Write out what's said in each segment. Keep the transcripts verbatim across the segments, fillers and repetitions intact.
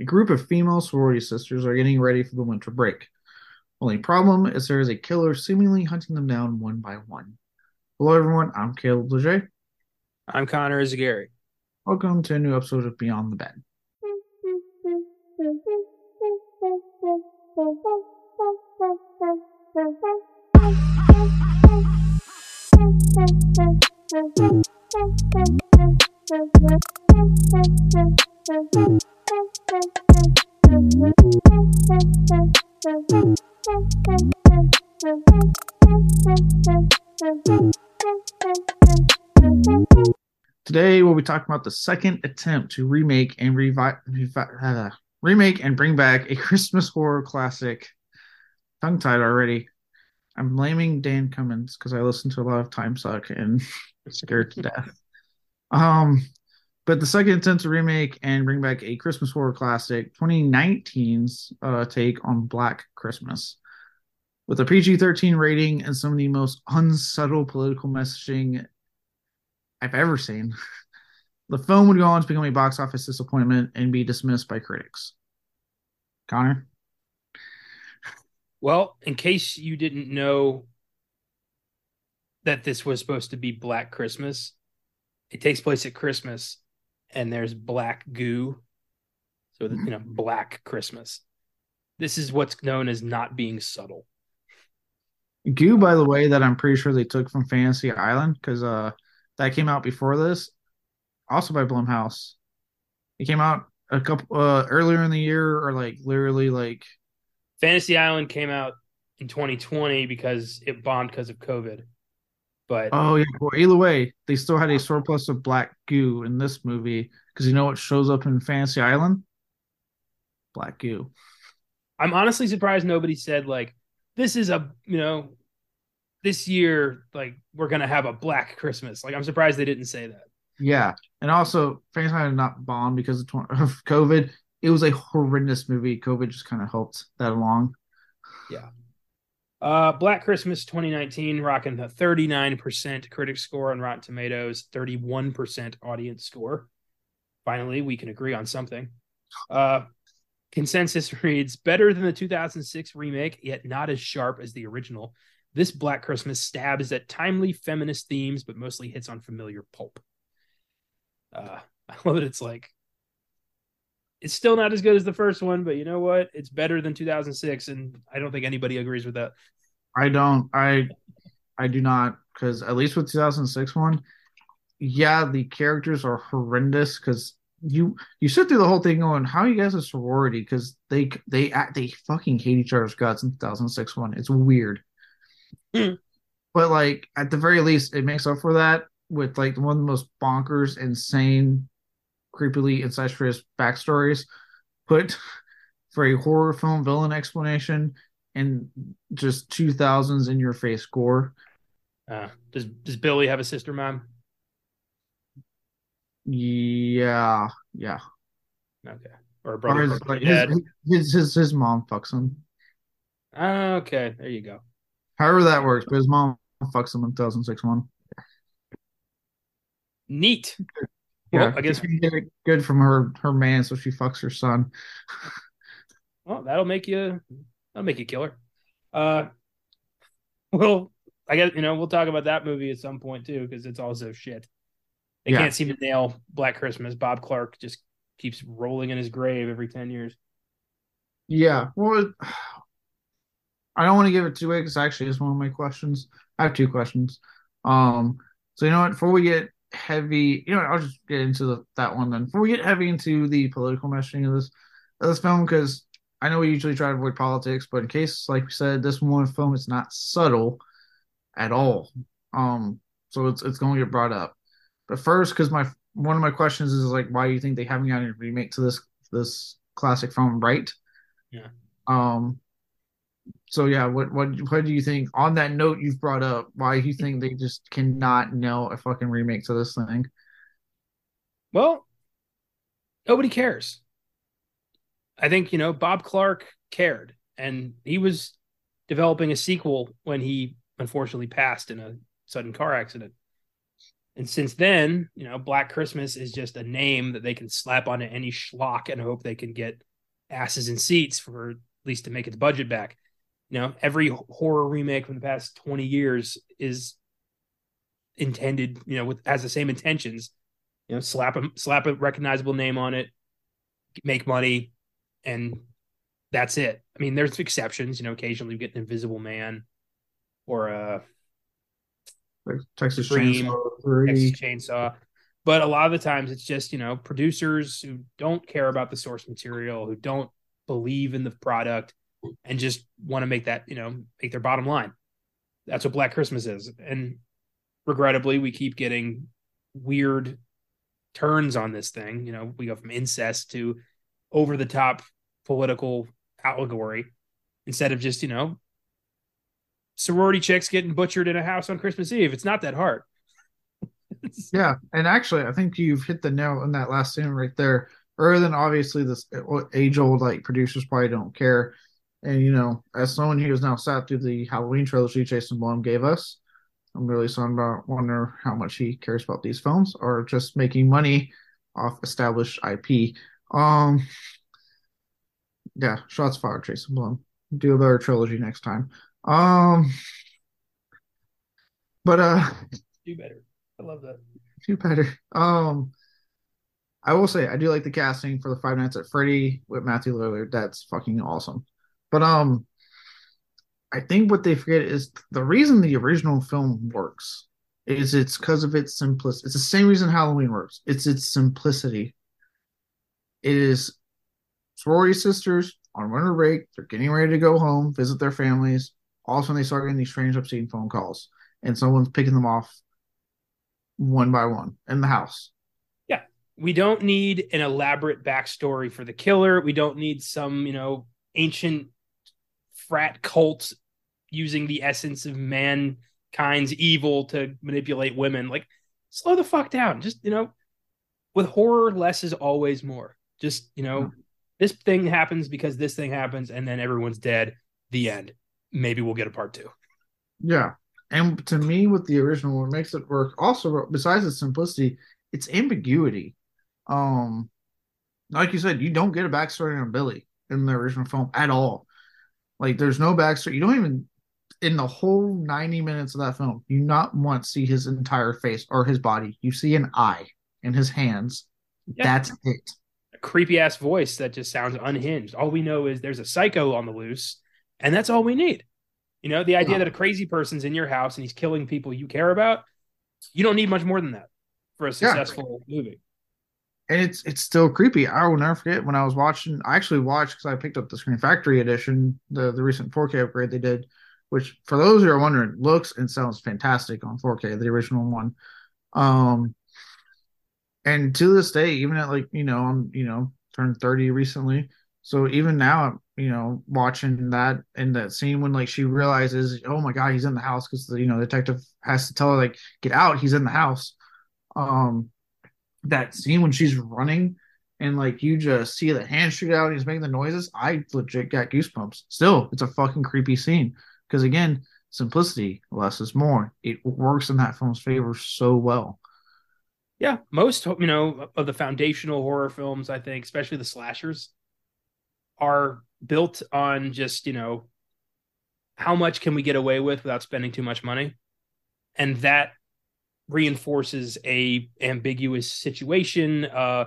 A group of female sorority sisters are getting ready for the winter break. Only problem is there is a killer seemingly hunting them down one by one. Hello, everyone. I'm Caleb Leger. I'm Connor Eyzaguirre. Welcome to a new episode of Beyond the Bad. Today we'll be talking about the second attempt to remake and revive uh, remake and bring back a Christmas horror classic. Tongue-tied already. I'm blaming Dan Cummins because I listen to a lot of Time Suck and scared to death. Um, but the second attempt to remake and bring back a Christmas horror classic, twenty nineteen's uh, take on Black Christmas. With a P G thirteen rating and some of the most unsubtle political messaging I've ever seen, the film would go on to become a box office disappointment and be dismissed by critics. Connor? Well, in case you didn't know that this was supposed to be Black Christmas, it takes place at Christmas, and there's black goo. So, you know, Black Christmas. This is what's known as not being subtle. Goo, by the way, that I'm pretty sure they took from Fantasy Island, because uh, that came out before this, also by Blumhouse. It came out a couple uh, earlier in the year, or like literally like... Fantasy Island came out in twenty twenty because it bombed because of COVID. But oh yeah, well, either way, they still had a surplus of black goo in this movie because you know what shows up in Fantasy Island? Black goo. I'm honestly surprised nobody said like, "This is a you know, this year like we're gonna have a Black Christmas." Like I'm surprised they didn't say that. Yeah, and also Fantasy Island not bombed because of, of COVID. It was a horrendous movie. COVID just kind of helped that along. Yeah. Uh, Black Christmas twenty nineteen, rocking the thirty-nine percent critic score on Rotten Tomatoes, thirty-one percent audience score. Finally, we can agree on something. Uh, consensus reads, better than the two thousand six remake, yet not as sharp as the original. This Black Christmas stabs at timely feminist themes, but mostly hits on familiar pulp. Uh, I love that it's like, it's still not as good as the first one, but you know what? It's better than two thousand six, and I don't think anybody agrees with that. I don't. I I do not, because at least with two thousand six one, yeah, the characters are horrendous, because you you sit through the whole thing going, how are you guys a sorority? Because they they they fucking hate each other's guts in two thousand six one. It's weird. Mm. But, like, at the very least, it makes up for that with, like, one of the most bonkers, insane, creepily incestuous backstories put for a horror film villain explanation and just two thousands in your face gore. Uh, does does Billy have a sister mom? Yeah, yeah. Okay, or a brother. Or his, like, his, his, his his mom fucks him. Okay, there you go. However that works, but his mom fucks him in two thousand six one. Neat. Well, yeah, I guess we get it good from her, her man, so she fucks her son. Well, that'll make you that'll make you killer. Uh, well, I guess you know we'll talk about that movie at some point too because it's also shit. They yeah. can't seem to nail Black Christmas. Bob Clark just keeps rolling in his grave every ten years. Yeah, well, I don't want to give it too away because actually it's one of my questions. I have two questions. Um, so you know what? Before we get heavy, you know, I'll just get into the, that one then. Before we get heavy into the political messaging of this of this film, because I know we usually try to avoid politics, but in case, like we said, this one film is not subtle at all. Um, so it's it's going to get brought up. But first, because my one of my questions is like, why do you think they haven't gotten a remake to this this classic film, right? Yeah. Um. So yeah, what what what do you think on that note you've brought up? Why you think they just cannot nail a fucking remake to this thing? Well, nobody cares. I think you know Bob Clark cared, and he was developing a sequel when he unfortunately passed in a sudden car accident. And since then, you know, Black Christmas is just a name that they can slap onto any schlock and hope they can get asses in seats for at least to make its budget back. You know, every horror remake from the past twenty years is intended, you know, with has the same intentions. You know, slap a, slap a recognizable name on it, make money, and that's it. I mean, there's exceptions. You know, occasionally we get an Invisible Man or a like Texas Scream, Chainsaw three. Texas Chainsaw. But a lot of the times it's just, you know, producers who don't care about the source material, who don't believe in the product and just want to make that, you know, make their bottom line. That's what Black Christmas is. And regrettably, we keep getting weird turns on this thing. You know, we go from incest to over-the-top political allegory instead of just, you know, sorority chicks getting butchered in a house on Christmas Eve. It's not that hard. Yeah, and actually, I think you've hit the nail on that last scene right there. Other than obviously this age-old, like, producers probably don't care. And, you know, as someone who has now sat through the Halloween trilogy Jason Blum gave us, I'm really starting to wonder how much he cares about these films or just making money off established I P. Um, yeah, shots fired, Jason Blum. Do a better trilogy next time. Um, but uh, do better. I love that. Do better. Um, I will say I do like the casting for the Five Nights at Freddy with Matthew Lillard. That's fucking awesome. But um, I think what they forget is the reason the original film works is it's because of its simplicity. It's the same reason Halloween works. It's its simplicity. It is sorority sisters on winter break. They're getting ready to go home, visit their families. All of a sudden, they start getting these strange, obscene phone calls, and someone's picking them off one by one in the house. Yeah. We don't need an elaborate backstory for the killer. We don't need some, you know, ancient frat cult using the essence of mankind's evil to manipulate women. Like, slow the fuck down. Just, you know, with horror, less is always more. Just, you know, yeah. This thing happens because this thing happens, and then everyone's dead. The end. Maybe we'll get a part two. Yeah. And to me, with the original, what makes it work also, besides its simplicity, it's ambiguity. Um, like you said, you don't get a backstory on Billy in the original film at all. Like, there's no backstory. You don't even, in the whole ninety minutes of that film, you not once see his entire face or his body. You see an eye and his hands. Yep. That's it. A creepy-ass voice that just sounds unhinged. All we know is there's a psycho on the loose, and that's all we need. You know, the idea that a crazy person's in your house and he's killing people you care about, you don't need much more than that for a successful yeah. movie. And it's it's still creepy. I will never forget when I was watching, I actually watched because I picked up the Screen Factory edition, the, the recent four K upgrade they did, which for those who are wondering, looks and sounds fantastic on four K, the original one. Um, and to this day, even at like, you know, I'm, you know, turned thirty recently. So even now, I'm, you know, watching that and that scene when like she realizes, oh my God, he's in the house because the, you know, detective has to tell her like, get out, he's in the house. Um, that scene when she's running and like you just see the hand shoot out and he's making the noises, I legit got goosebumps. Still, it's a fucking creepy scene because again, simplicity, less is more. It works in that film's favor so well. Yeah, most, you know, of the foundational horror films, I think, especially the slashers, are built on just, you know, how much can we get away with without spending too much money? And that reinforces a ambiguous situation. Uh,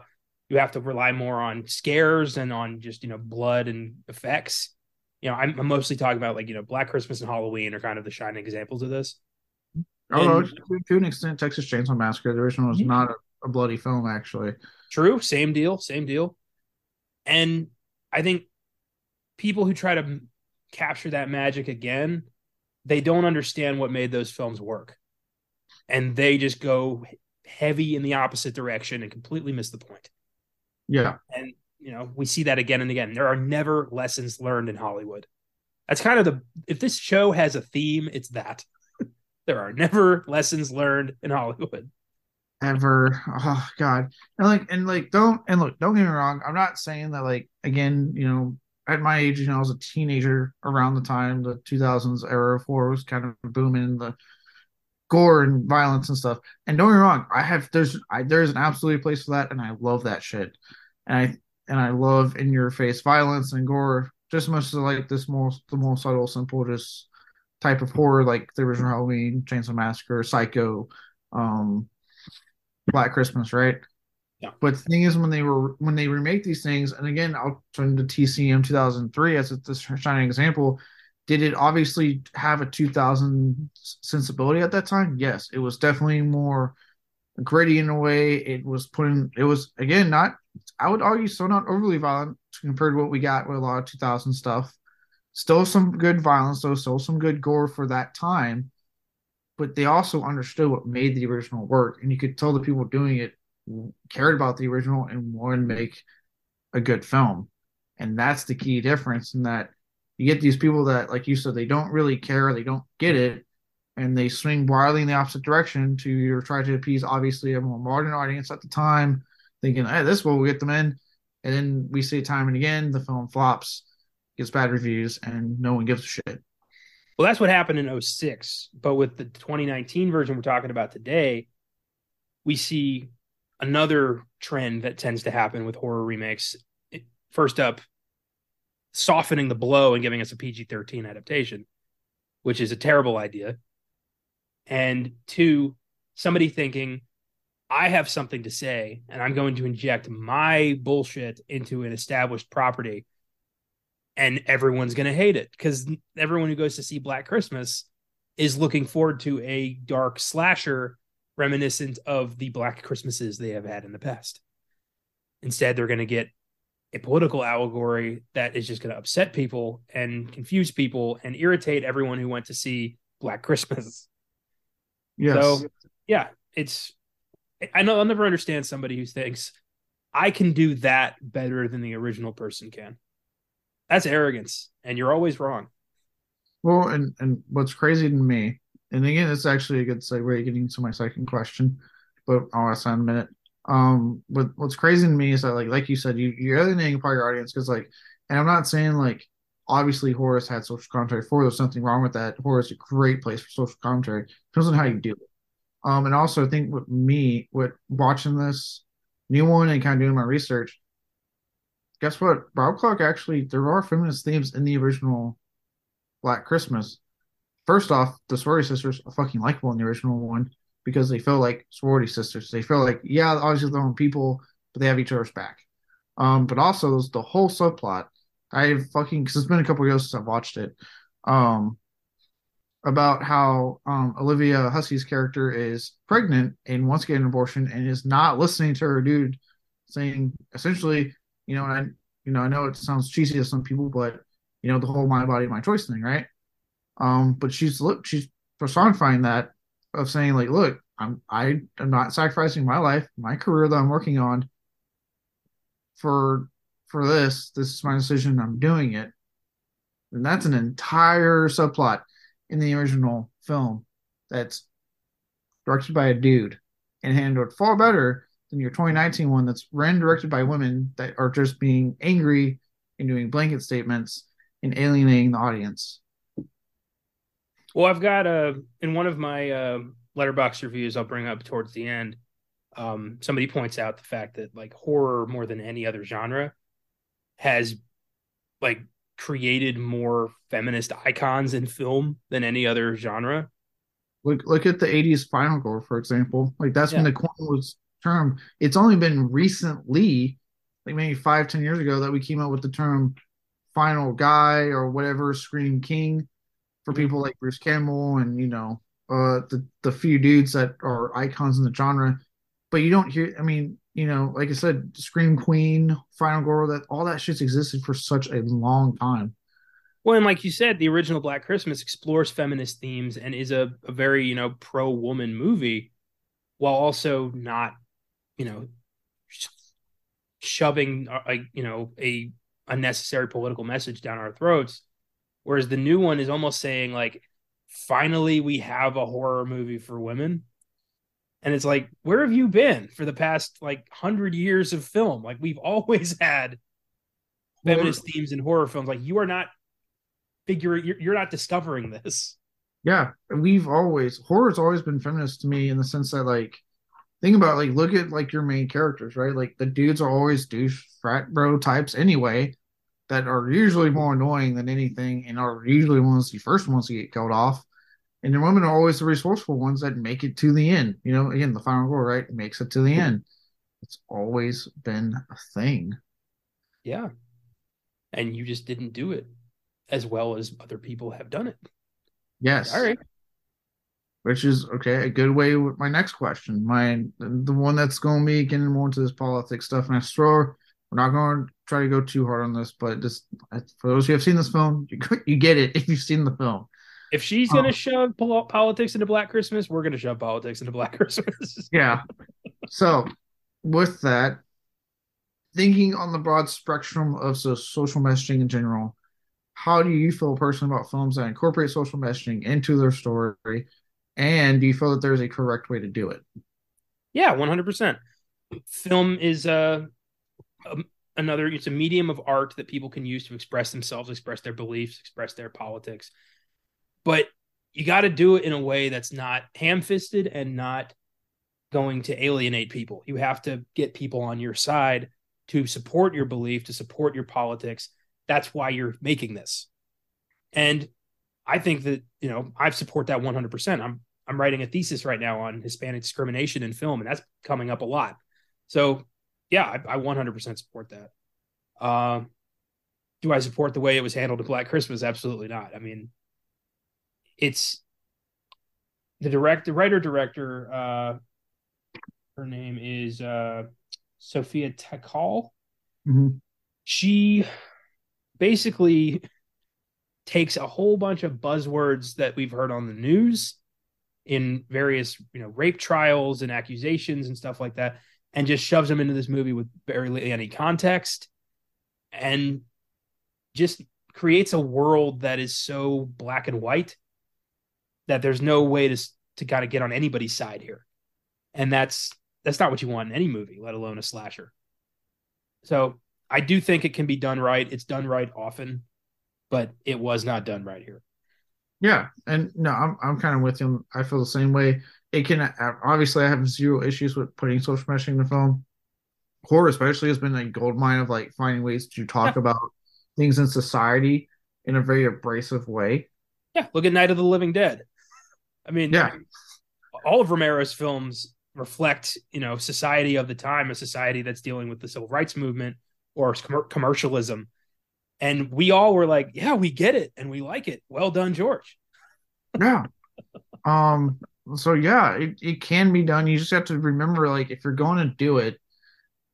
you have to rely more on scares and on just, you know, blood and effects. You know, I'm, I'm mostly talking about like, you know, Black Christmas and Halloween are kind of the shining examples of this. Oh, and, no, to an extent, Texas Chainsaw Massacre, the original was yeah. not a, a bloody film, actually. True. Same deal. Same deal. And I think people who try to capture that magic again, they don't understand what made those films work. And they just go heavy in the opposite direction and completely miss the point. Yeah. And, you know, we see that again and again. There are never lessons learned in Hollywood. That's kind of the, if this show has a theme, it's that. There are never lessons learned in Hollywood. Ever. Oh God. And like, and like, don't, and look, don't get me wrong. I'm not saying that like, again, you know, at my age, you know, I was a teenager around the time the two thousands era for was kind of booming, the gore and violence and stuff. And don't get me wrong, I have there's I, there's an absolute place for that, and I love that shit. And I and I love in your face violence and gore just as much as I like this more the more subtle, simple, just type of horror like the original Halloween, Chainsaw Massacre, Psycho, um, Black Christmas, right? Yeah. But the thing is, when they were when they remake these things, and again, I'll turn to T C M two thousand three as this shining example. Did it obviously have a two thousand sensibility at that time? Yes, it was definitely more gritty in a way. It was putting, it was again not, I would argue, still not overly violent compared to what we got with a lot of two thousand stuff. Still some good violence, though. Still some good gore for that time. But they also understood what made the original work, and you could tell the people doing it cared about the original and wanted to make a good film. And that's the key difference in that. You get these people that, like you said, they don't really care, they don't get it, and they swing wildly in the opposite direction to your, try to appease, obviously, a more modern audience at the time, thinking, hey, this will get them in. And then we see time and again, the film flops, gets bad reviews, and no one gives a shit. Well, that's what happened in oh six. But with the twenty nineteen version we're talking about today, we see another trend that tends to happen with horror remakes. First up, softening the blow and giving us a P G thirteen adaptation, which is a terrible idea. And two, somebody thinking, I have something to say, and I'm going to inject my bullshit into an established property, and everyone's going to hate it, because everyone who goes to see Black Christmas is looking forward to a dark slasher reminiscent of the Black Christmases they have had in the past. Instead, they're going to get a political allegory that is just going to upset people and confuse people and irritate everyone who went to see Black Christmas. Yes. So, yeah, it's, I know I'll never understand somebody who thinks I can do that better than the original person can. That's arrogance, and you're always wrong. Well, and, and what's crazy to me, and again, it's actually a good segue getting to my second question, but I'll ask that in a minute. Um, but what's crazy to me is that, like, like you said, you, you're alienating part of your audience, because, like, and I'm not saying, like, obviously horror's had social commentary before. There's nothing wrong with that. Horror is a great place for social commentary. It depends on how you do it. Um, and also I think with me, with watching this new one and kind of doing my research, guess what? Bob Clark, actually, there are feminist themes in the original Black Christmas. First off, the sorority sisters are fucking likable in the original one, because they feel like sorority sisters. They feel like, yeah, obviously their own people, but they have each other's back. Um, but also, there's the whole subplot. I fucking, because it's been a couple of years since I've watched it, um, about how um, Olivia Hussey's character is pregnant and wants to get an abortion and is not listening to her dude, saying, essentially, you know, and I, you know, I know it sounds cheesy to some people, but, you know, the whole my body, my choice thing, right? Um, but she's she's personifying that, of saying, like, look, I'm I am not sacrificing my life, my career that I'm working on for for this. This is my decision. I'm doing it. And that's an entire subplot in the original film that's directed by a dude and handled far better than your twenty nineteen one that's ran directed by women that are just being angry and doing blanket statements and alienating the audience. Well, I've got uh, in one of my uh, Letterboxd reviews I'll bring up towards the end, um, somebody points out the fact that, like, horror more than any other genre has, like, created more feminist icons in film than any other genre. Look, look at the eighties Final Girl, for example. Like, that's yeah. when the coin was termed. It's only been recently, like maybe five, ten years ago, that we came out with the term Final Guy or whatever, Scream King. For people like Bruce Campbell and, you know, uh, the, the few dudes that are icons in the genre. But you don't hear, I mean, you know, like I said, Scream Queen, Final Girl, that all that shit's existed for such a long time. Well, and like you said, the original Black Christmas explores feminist themes and is a, a very, you know, pro-woman movie, while also not, you know, sho- shoving, like, you know, a unnecessary political message down our throats. Whereas the new one is almost saying, like, finally we have a horror movie for women. And it's like, where have you been for the past, like, hundred years of film? Like, we've always had feminist horror themes in horror films. Like, you are not figuring, you're, you're not discovering this. Yeah, we've always, horror's always been feminist to me in the sense that, like, think about, like, look at, like, your main characters, right? Like, the dudes are always douche frat bro types anyway that are usually more annoying than anything and are usually ones the first ones to get killed off. And the women are always the resourceful ones that make it to the end. You know, again, the final goal, right? Makes it to the end. It's always been a thing. Yeah. And you just didn't do it as well as other people have done it. Yes. All right. Which is, okay, a good way with my next question. My the one that's going to be getting more into this politics stuff. And I swear, we're not going to try to go too hard on this, but just for those who have seen this film, you, you get it if you've seen the film. If she's going to um, shove politics into Black Christmas, we're going to shove politics into Black Christmas. Yeah. So with that, thinking on the broad spectrum of so, social messaging in general, how do you feel personally about films that incorporate social messaging into their story? And do you feel that there's a correct way to do it? Yeah, one hundred percent. Film is uh, a, another, it's a medium of art that people can use to express themselves, express their beliefs, express their politics. But you got to do it in a way that's not ham-fisted and not going to alienate people. You have to get people on your side to support your belief, to support your politics. That's why you're making this. And I think that, you know, I support that one hundred percent. I'm I'm writing a thesis right now on Hispanic discrimination in film, and that's coming up a lot. So, yeah, I, I one hundred percent support that. Uh, do I support the way it was handled in Black Christmas? Absolutely not. I mean, it's the direct, the writer-director, uh, her name is uh, Sophia Takal. Mm-hmm. She basically takes a whole bunch of buzzwords that we've heard on the news in various, you know, rape trials and accusations and stuff like that, and just shoves them into this movie with barely any context and just creates a world that is so black and white that there's no way to to kind of get on anybody's side here. And that's that's not what you want in any movie, let alone a slasher. So I do think it can be done right. It's done right often, but it was not done right here. Yeah, and no, I'm I'm kind of with him. I feel the same way. It can obviously, I have zero issues with putting social messaging in the film. Horror, especially, has been a goldmine of like finding ways to talk yeah. about things in society in a very abrasive way. Yeah, look at Night of the Living Dead. I mean, yeah, all of Romero's films reflect, you know, society of the time, a society that's dealing with the civil rights movement or commercialism. And we all were like, yeah, we get it. And we like it. Well done, George. Yeah. um. So, yeah, it, it can be done. You just have to remember, like, if you're going to do it,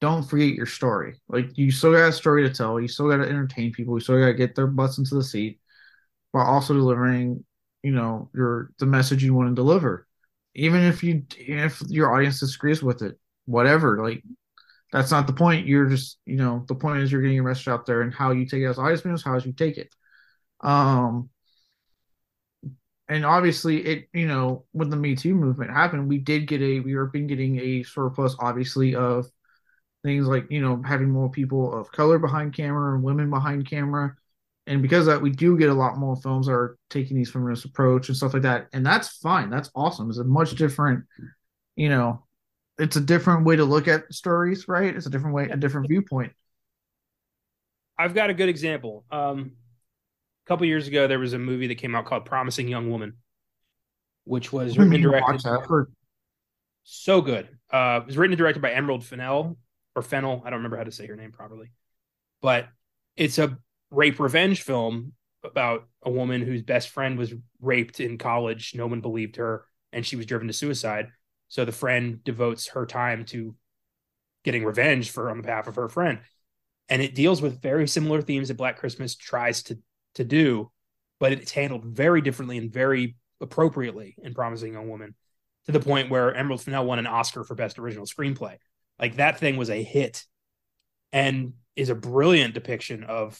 don't forget your story. Like, you still got a story to tell. You still got to entertain people. You still got to get their butts into the seat while also delivering, you know, your the message you want to deliver. Even if you if your audience disagrees with it, whatever, like, that's not the point. You're just, you know, the point is you're getting your message out there, and how you take it as audience members, how you take it. Um, and obviously, it, you know, when the Me Too movement happened, we did get a, we were been getting a surplus, obviously, of things like, you know, having more people of color behind camera and women behind camera. And because of that, we do get a lot more films that are taking these feminist approach and stuff like that. And that's fine. That's awesome. It's a much different, you know, it's a different way to look at stories, right? It's a different way, a different viewpoint. I've got a good example. Um, a couple years ago, there was a movie that came out called Promising Young Woman, which was written and directed. By... So good. Uh, it was written and directed by Emerald Fennell or Fennell. I don't remember how to say her name properly, but it's a rape revenge film about a woman whose best friend was raped in college. No one believed her, and she was driven to suicide. So the friend devotes her time to getting revenge for on behalf of her friend. And it deals with very similar themes that Black Christmas tries to, to do, but it's handled very differently and very appropriately in Promising Young Woman, to the point where Emerald Fennell won an Oscar for Best Original Screenplay. Like, that thing was a hit and is a brilliant depiction of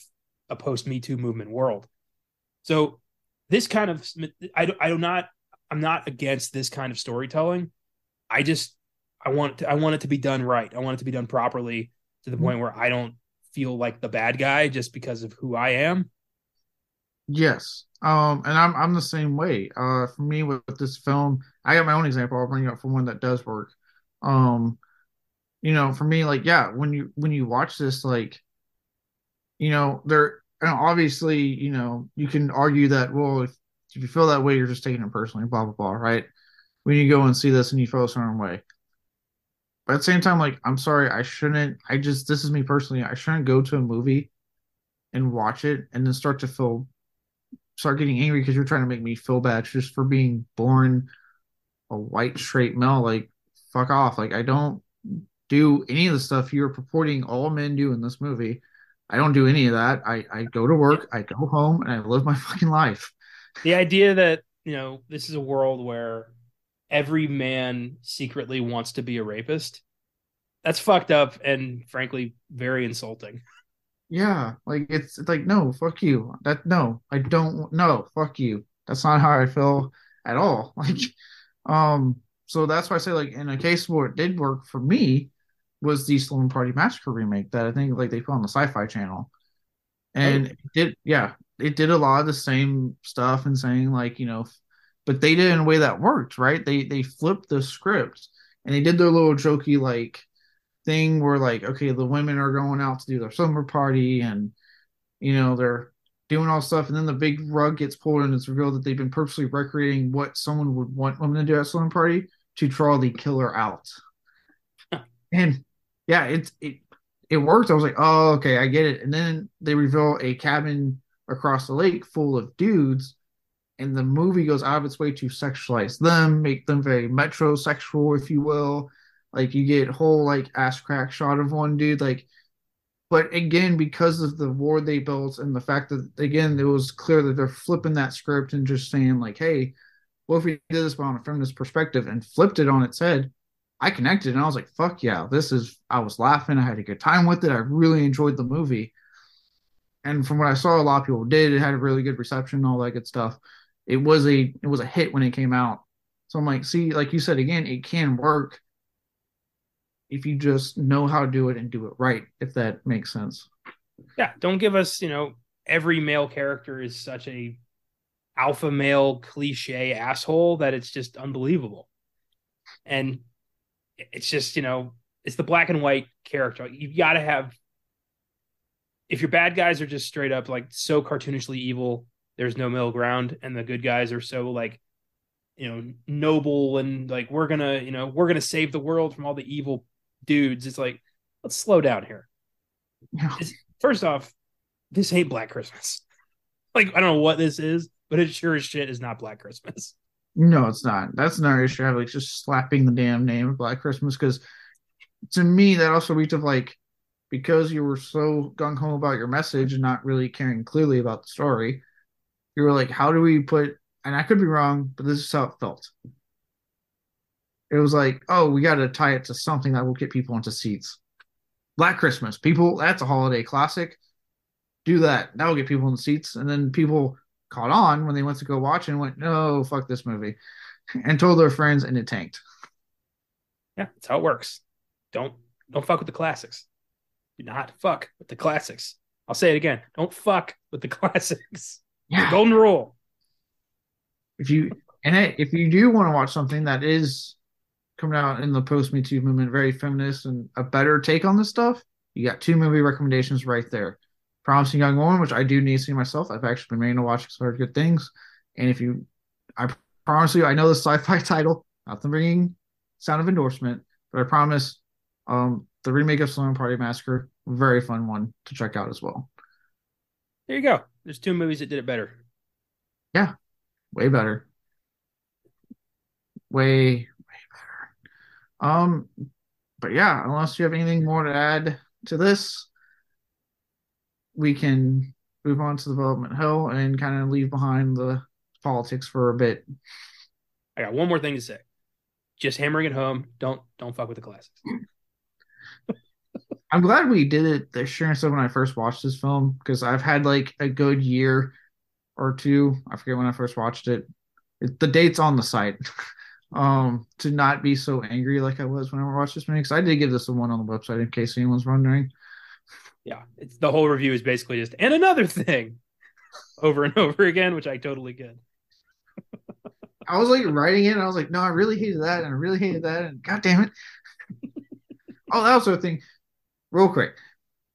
a post-Me Too movement world. So this kind of, I do, I do not, I'm not against this kind of storytelling. I just, I want, to, I want it to be done right. I want it to be done properly, to the point where I don't feel like the bad guy just because of who I am. Yes. Um, and I'm I'm the same way. Uh, for me with, with this film, I got my own example. I'll bring it up for one that does work. Um, you know, for me, like, yeah, when you when you watch this, like, you know, there, and obviously, you know, you can argue that, well, if, if you feel that way, you're just taking it personally, blah blah blah, right? When you go and see this and you feel a certain way, but at the same time, like, I'm sorry, I shouldn't. I just this is me personally. I shouldn't go to a movie and watch it and then start to feel. Start getting angry because you're trying to make me feel bad just for being born a white straight male. Like, fuck off. Like, I don't do any of the stuff you're purporting all men do in this movie. I don't do any of that. I, I go to work, I go home, and I live my fucking life. The idea that, you know, this is a world where every man secretly wants to be a rapist, that's fucked up and frankly very insulting. Yeah, like, it's, it's like, no, fuck you. That, no, I don't, no, fuck you. That's not how I feel at all. Like, um, so that's why I say, like, in a case where it did work for me was the Slumber Party Massacre remake that I think, like, they put on the Sci-Fi Channel. And oh. it did, yeah, it did a lot of the same stuff and saying, like, you know, but they did it in a way that worked, right? They, they flipped the script and they did their little jokey, like, thing where, like, okay, the women are going out to do their slumber party and, you know, they're doing all stuff, and then the big rug gets pulled and it's revealed that they've been purposely recreating what someone would want women to do at a slumber party to draw the killer out. And yeah, it's it it worked. I was like, oh, okay, I get it. And then they reveal a cabin across the lake full of dudes, and the movie goes out of its way to sexualize them, make them very metrosexual, if you will. Like, you get whole, like, ass crack shot of one dude, like, but again, because of the war they built and the fact that, again, it was clear that they're flipping that script and just saying, like, hey, what if we did this but on a feminist perspective and flipped it on its head? I connected and I was like, fuck yeah, this is, I was laughing, I had a good time with it, I really enjoyed the movie. And from what I saw, a lot of people did, it had a really good reception, all that good stuff. It was a, it was a hit when it came out. So I'm like, see, like you said, again, it can work if you just know how to do it and do it right, if that makes sense. Yeah, don't give us, you know, every male character is such a alpha male cliche asshole that it's just unbelievable. And it's just, you know, it's the black and white character. You've got to have, if your bad guys are just straight up, like, so cartoonishly evil, there's no middle ground, and the good guys are so, like, you know, noble and, like, we're going to, you know, we're going to save the world from all the evil dudes. It's like, let's slow down here. Yeah. First off, this ain't Black Christmas. Like, I don't know what this is, but it sure as shit is not Black Christmas. No, it's not. That's another issue. I'm, like, just slapping the damn name of Black Christmas, because to me that also reached of, like, because you were so gung ho about your message and not really caring clearly about the story, you were like, how do we put, and I could be wrong, but this is how it felt. It was like, oh, we got to tie it to something that will get people into seats. Black Christmas, people, that's a holiday classic. Do that. That will get people in the seats. And then people caught on when they went to go watch and went, no, fuck this movie. And told their friends, and it tanked. Yeah, that's how it works. Don't don't fuck with the classics. Do not fuck with the classics. I'll say it again. Don't fuck with the classics. Yeah. The golden rule. If you and it, if you do want to watch something that is coming out in the post Me Too movement, very feminist and a better take on this stuff, you got two movie recommendations right there. Promising Young Woman, which I do need to see myself. I've actually been meaning to watch, some good things. And if you, I promise you, I know the sci-fi title, not the ringing sound of endorsement, but I promise um, the remake of Slumber Party Massacre, very fun one to check out as well. There you go. There's two movies that did it better. Yeah, way better. Way... Um, but yeah, unless you have anything more to add to this, we can move on to Development Hill and kind of leave behind the politics for a bit. I got one more thing to say. Just hammering it home. Don't don't fuck with the classics. I'm glad we did it this year instead of when I first watched this film, because I've had like a good year or two. I forget when I first watched it. It the date's on the site. Um, to not be so angry like I was whenever I watched this movie, because I did give this a one on the website in case anyone's wondering. Yeah, it's, the whole review is basically just, and another thing. over and over again, which I totally get. I was like writing it and I was like, no, I really hated that and I really hated that and god damn it. All that sort of thing. Real quick.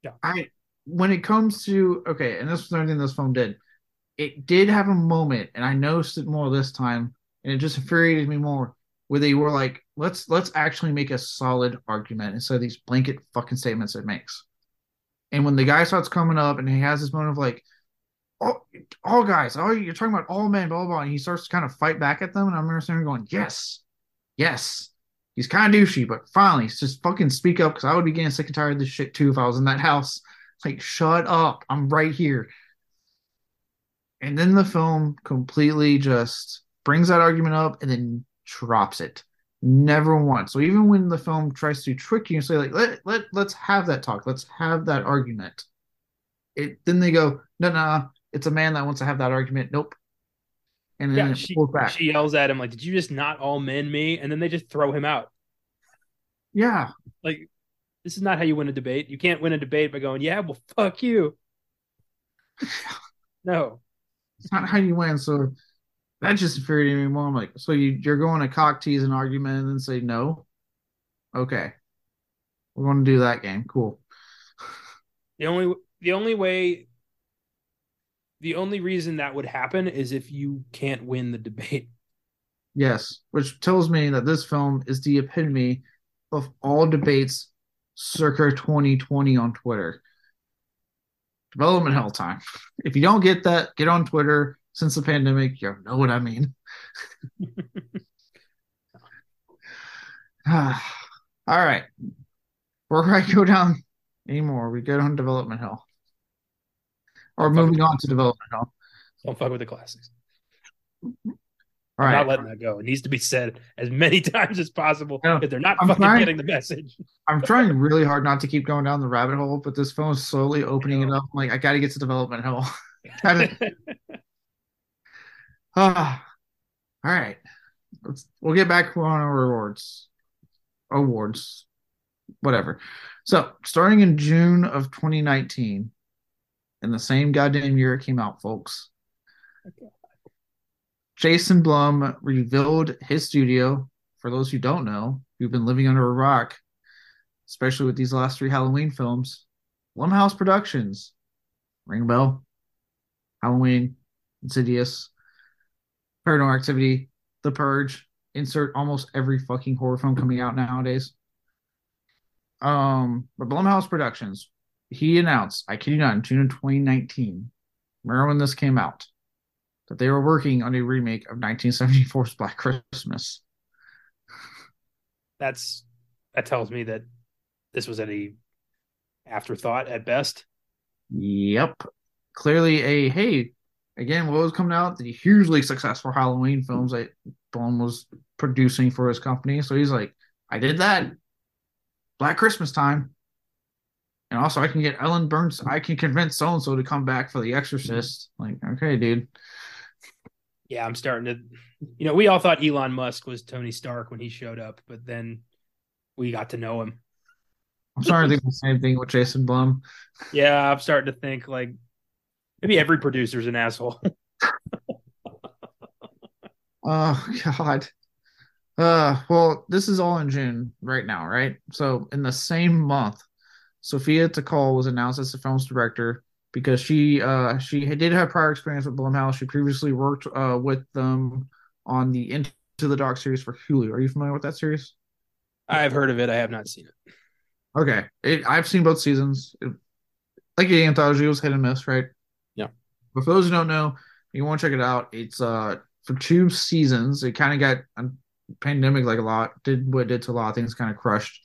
Yeah. I when it comes to okay, and this was another thing this film did. It did have a moment, and I noticed it more this time, and it just infuriated me more, where they were like, let's let's actually make a solid argument instead of these blanket fucking statements it makes. And when the guy starts coming up and he has this moment of like, all, all guys, all, you're talking about all men, blah, blah, blah, and he starts to kind of fight back at them, and I remember sitting there going, yes, yes, he's kind of douchey, but finally, just fucking speak up, because I would be getting sick and tired of this shit too if I was in that house. It's like, shut up, I'm right here. And then the film completely just brings that argument up and then drops it. Never once. So even when the film tries to trick you and say, like, let, let, let's have that talk. Let's have that argument. It Then they go, no, no, it's a man that wants to have that argument. Nope. And then yeah, she, it pulls back. She yells at him, like, did you just not all men me? And then they just throw him out. Yeah. Like, this is not how you win a debate. You can't win a debate by going, yeah, well, fuck you. No. It's not how you win, so that just infuriated me more. I'm like, so you, you're going to cock tease an argument and then say no? Okay. We're going to do that game. Cool. The only the only way, the only reason that would happen is if you can't win the debate. Yes, which tells me that this film is the epitome of all debates circa twenty twenty on Twitter. Development hell time. If you don't get that, get on Twitter. Since the pandemic, you know what I mean. All right. Before I go down anymore, we go on development hell. Or don't moving on to development hell. Don't fuck with the classics. All right. I'm not letting that go. It needs to be said as many times as possible because they're not I'm fucking trying, getting the message. I'm trying really hard not to keep going down the rabbit hole, but this phone is slowly opening it up. I'm like, I got to get to development hell. Uh, all right. Let's, we'll get back on our awards. Awards. Whatever. So, starting in June of twenty nineteen, in the same goddamn year it came out, folks, okay. Jason Blum revealed his studio. For those who don't know, who've been living under a rock, especially with these last three Halloween films, Blumhouse Productions. Ring a bell. Halloween. Insidious. Paranormal Activity, The Purge, insert almost every fucking horror film coming out nowadays. Um, but Blumhouse Productions, he announced, I kid you not, in June of twenty nineteen, remember when this came out, that they were working on a remake of nineteen seventy-four's Black Christmas. That's that tells me that this was any afterthought at best. Yep. Clearly a, hey, again, what was coming out, the hugely successful Halloween films that Blum was producing for his company. So he's like, I did that. Black Christmas time. And also, I can get Ellen Burns. I can convince so-and-so to come back for The Exorcist. Like, okay, dude. Yeah, I'm starting to... You know, we all thought Elon Musk was Tony Stark when he showed up, but then we got to know him. I'm starting to think the same thing with Jason Blum. Yeah, I'm starting to think, like, maybe every producer's an asshole. Oh, God. Uh, well, this is all in June right now, right? So in the same month, Sophia Takal was announced as the film's director because she uh, she did have prior experience with Blumhouse. She previously worked uh, with them on the Into the Dark series for Hulu. Are you familiar with that series? I've heard of it. I have not seen it. Okay. It, I've seen both seasons. It, like the anthology, it was hit and miss, right? Yeah. But for those who don't know, you want to check it out. It's uh for two seasons. It kind of got um, pandemic like a lot, did what it did to a lot of things, kind of crushed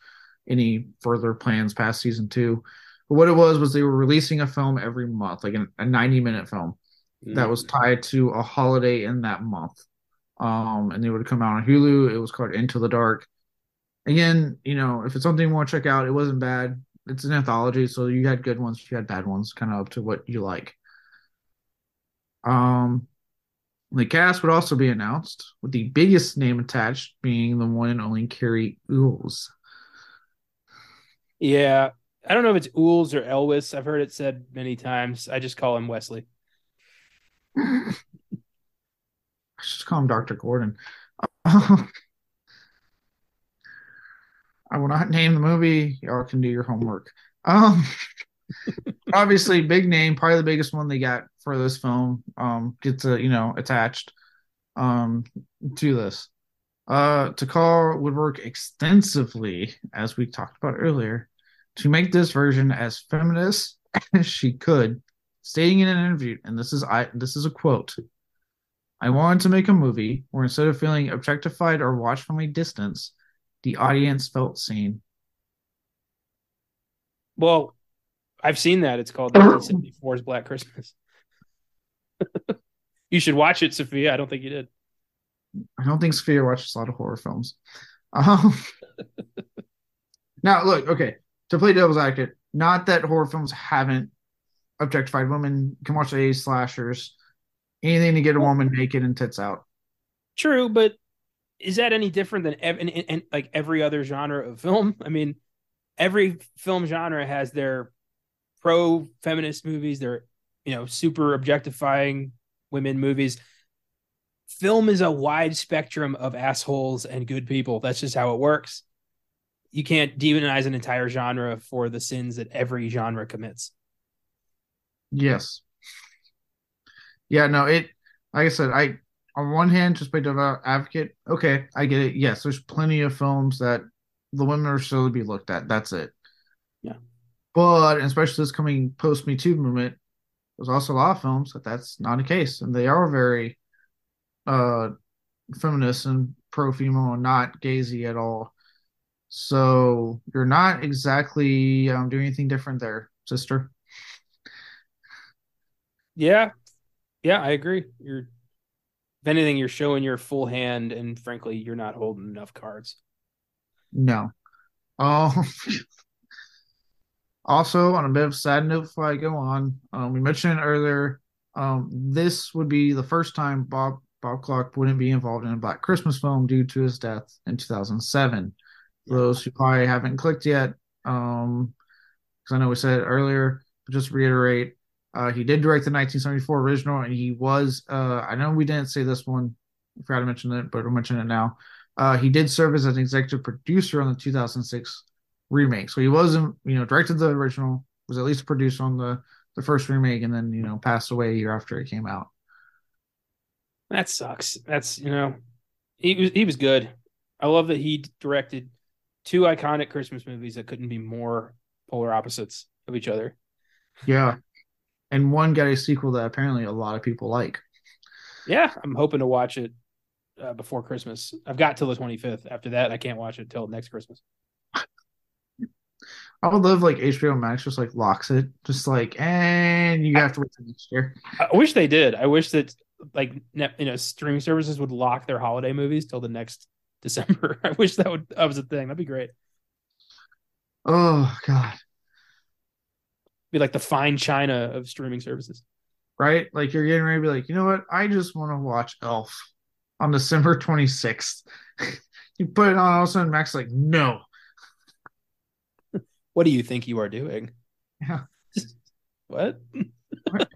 any further plans past season two. But what it was was they were releasing a film every month, like an, a ninety minute film mm-hmm. that was tied to a holiday in that month. Um, and they would come out on Hulu. It was called Into the Dark. Again, you know, if it's something you want to check out, it wasn't bad. It's an anthology, so you had good ones, you had bad ones, kind of up to what you like. Um, the cast would also be announced, with the biggest name attached being the one and only Cary Elwes. Yeah, I don't know if it's Elwes or Elwes. I've heard it said many times. I just call him Wesley. I should call him Doctor Gordon. I will not name the movie. Y'all can do your homework. Um, obviously, big name, probably the biggest one they got for this film. Um, gets a, you know attached um to this. Uh, Takal would work extensively, as we talked about earlier, to make this version as feminist as she could, stating in an interview, and this is I this is a quote, "I wanted to make a movie where instead of feeling objectified or watched from a distance, the audience felt seen." Well, I've seen that. It's called nineteen seventy-four's Black Christmas. You should watch it, Sophia. I don't think you did. I don't think Sophia watches a lot of horror films. Um, now, look, okay, to play devil's advocate, not that horror films haven't objectified women, commercial age slashers, anything to get a woman naked and tits out. True, but is that any different than ev- and, and, and, like every other genre of film? I mean, every film genre has their pro-feminist movies, their you know super objectifying women movies. Film is a wide spectrum of assholes and good people. That's just how it works. You can't demonize an entire genre for the sins that every genre commits. Yes. Yeah, no, it, like I said, I, on one hand, just by devout advocate, okay, I get it. Yes, there's plenty of films that the women are still to be looked at. That's it. Yeah. But, especially this coming post-Me Too movement, there's also a lot of films that that's not the case. And they are very uh, feminist and pro-female and not gaysy at all. So you're not exactly um, doing anything different there, sister. Yeah. Yeah, I agree. You're, if anything, you're showing your full hand, and frankly, you're not holding enough cards. No. Um, also, on a bit of a sad note before I go on, um, we mentioned earlier, um, this would be the first time Bob Bob Clark wouldn't be involved in a Black Christmas film due to his death in two thousand seven. For those who probably haven't clicked yet, because um, I know we said it earlier, but just to reiterate, uh, he did direct the nineteen seventy-four original, and he was, uh, I know we didn't say this one, I forgot to mention it, but we'll mention it now. Uh, he did serve as an executive producer on the two thousand six remake. So he wasn't, you know, directed the original, was at least a producer on the, the first remake, and then, you know, passed away a year after it came out. That sucks. That's, you know, he was, he was good. I love that he directed two iconic Christmas movies that couldn't be more polar opposites of each other. Yeah. And one got a sequel that apparently a lot of people like. Yeah, I'm hoping to watch it uh, before Christmas. I've got till the twenty-fifth. After that, I can't watch it till next Christmas. I would love like H B O Max just like locks it, just like, and you have I, to wait till next year. I wish they did. I wish that like you know streaming services would lock their holiday movies till the next December. I wish that would that was a thing. That'd be great. Oh God. Be like the fine china of streaming services, right? Like you're getting ready to be like, you know what? I just want to watch Elf on December twenty-sixth. You put it on, all of a sudden Mac's like, no. What do you think you are doing? Yeah. What? What?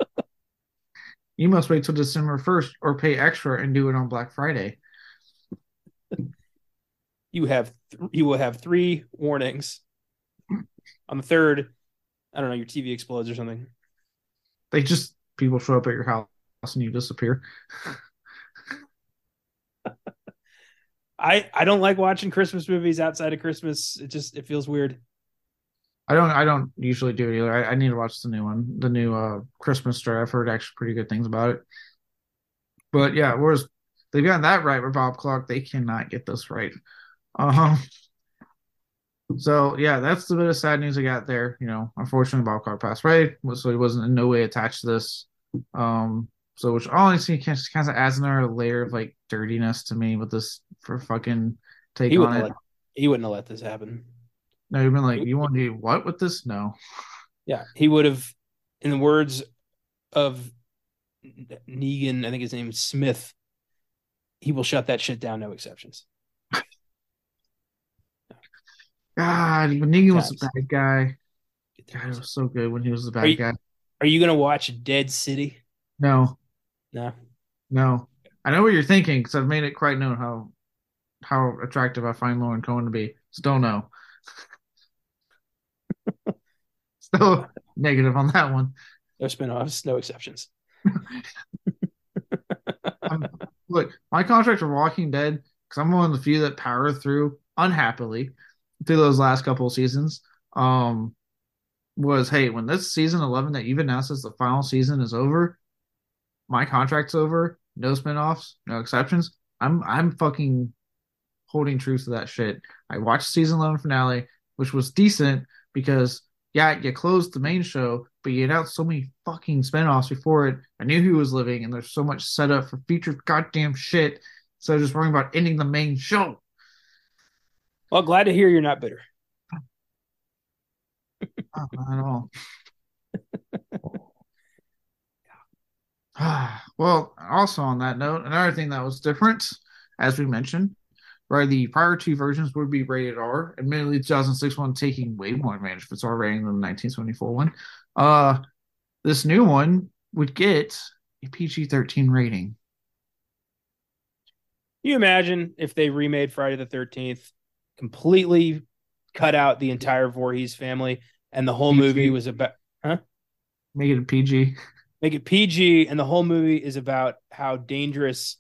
You must wait till December first or pay extra and do it on Black Friday. You have th- you will have three warnings. On the third, I don't know, your T V explodes or something. They just, people show up at your house and you disappear. I I don't like watching Christmas movies outside of Christmas. It just, it feels weird. I don't, I don't usually do it either. I, I need to watch the new one, the new uh, Christmas story. I've heard actually pretty good things about it. But yeah, whereas they've gotten that right with Bob Clark, they cannot get this right. Um, So, yeah, that's the bit of sad news I got there. You know, unfortunately, Bob Clark passed away, so he wasn't in no way attached to this. Um, so, which all I see kind of adds another layer of, like, dirtiness to me with this for fucking take he on it. Let, he wouldn't have let this happen. No, you've been like, you want to do what with this? No. Yeah, he would have, in the words of Negan, I think his name is Smith, he will shut that shit down, no exceptions. God, when Negan was the bad guy, God, it was so good when he was the bad are you, guy. Are you going to watch Dead City? No. No. No. I know what you're thinking because I've made it quite known how how attractive I find Lauren Cohen to be. Still no. Still negative on that one. No spinoffs, no exceptions. I'm, look, my contract for Walking Dead, because I'm one of the few that power through unhappily through those last couple of seasons, um, was, hey, when this season eleven that you've announced as the final season is over, my contract's over, no spinoffs, no exceptions. I'm I'm fucking holding true to that shit. I watched season eleven finale, which was decent because, yeah, you closed the main show, but you announced so many fucking spinoffs before it. I knew who was living, and there's so much set up for future goddamn shit. So just worrying about ending the main show. Well, glad to hear you're not bitter. Not at all. Well, also on that note, another thing that was different, as we mentioned, right, the prior two versions would be rated R. Admittedly, the two thousand six one taking way more advantage of its R rating than the nineteen seventy-four one. Uh, this new one would get a P G thirteen rating. Can you imagine if they remade Friday the thirteenth, completely cut out the entire Voorhees family, and the whole P G. Movie was about... Huh? Make it a P G. Make it P G, and the whole movie is about how dangerous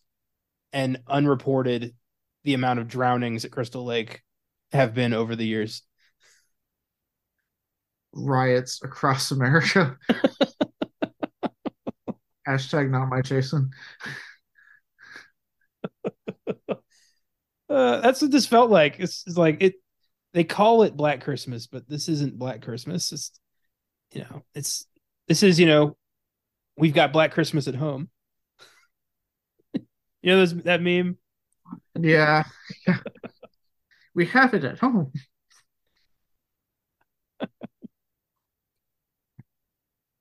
and unreported the amount of drownings at Crystal Lake have been over the years. Riots across America. Hashtag not my Jason. Uh, that's what this felt like. It's, it's like it. They call it Black Christmas, but this isn't Black Christmas. It's, you know, it's this is, you know. We've got Black Christmas at home. You know those, that meme? Yeah. yeah. We have it at home.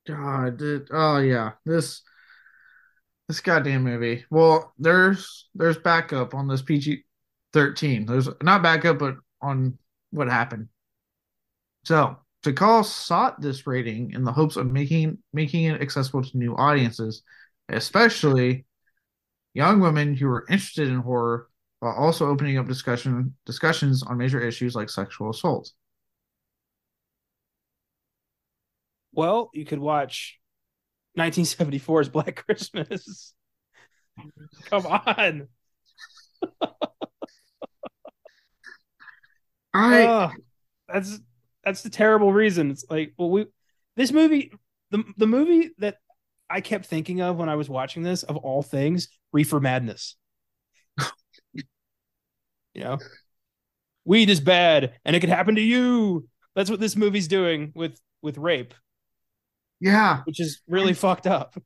God. It, oh, yeah. This this goddamn movie. Well, there's there's backup on this P G thirteen. There's not backup, but on what happened. So Takal sought this rating in the hopes of making making it accessible to new audiences, especially young women who were interested in horror, while also opening up discussion discussions on major issues like sexual assault. Well, you could watch nineteen seventy-four's Black Christmas. Come on. I uh, that's That's the terrible reason. It's like, well, we, this movie, the the movie that I kept thinking of when I was watching this, of all things, Reefer Madness. You know, weed is bad, and it could happen to you. That's what this movie's doing with with rape. Yeah, which is really and, fucked up.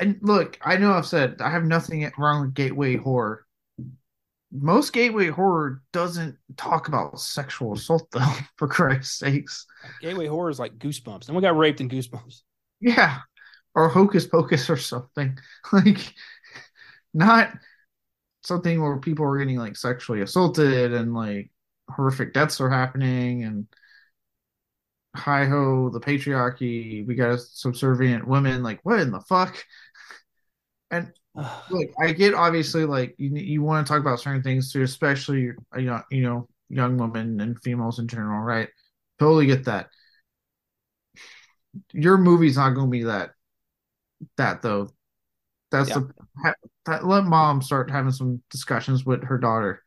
And look, I know I've said I have nothing wrong with gateway horror. Most gateway horror doesn't talk about sexual assault, though, for Christ's sakes. Gateway horror is like Goosebumps. Someone got raped in Goosebumps. Yeah. Or Hocus Pocus or something. Like, not something where people are getting, like, sexually assaulted and, like, horrific deaths are happening and hi-ho, the patriarchy, we got a subservient women. Like, what in the fuck? And... Look, I get obviously like you, you want to talk about certain things too, especially you know, you know young women and females in general, right? Totally get that. Your movie's not going to be that. That though, that's yeah. the ha, that, let mom start having some discussions with her daughter.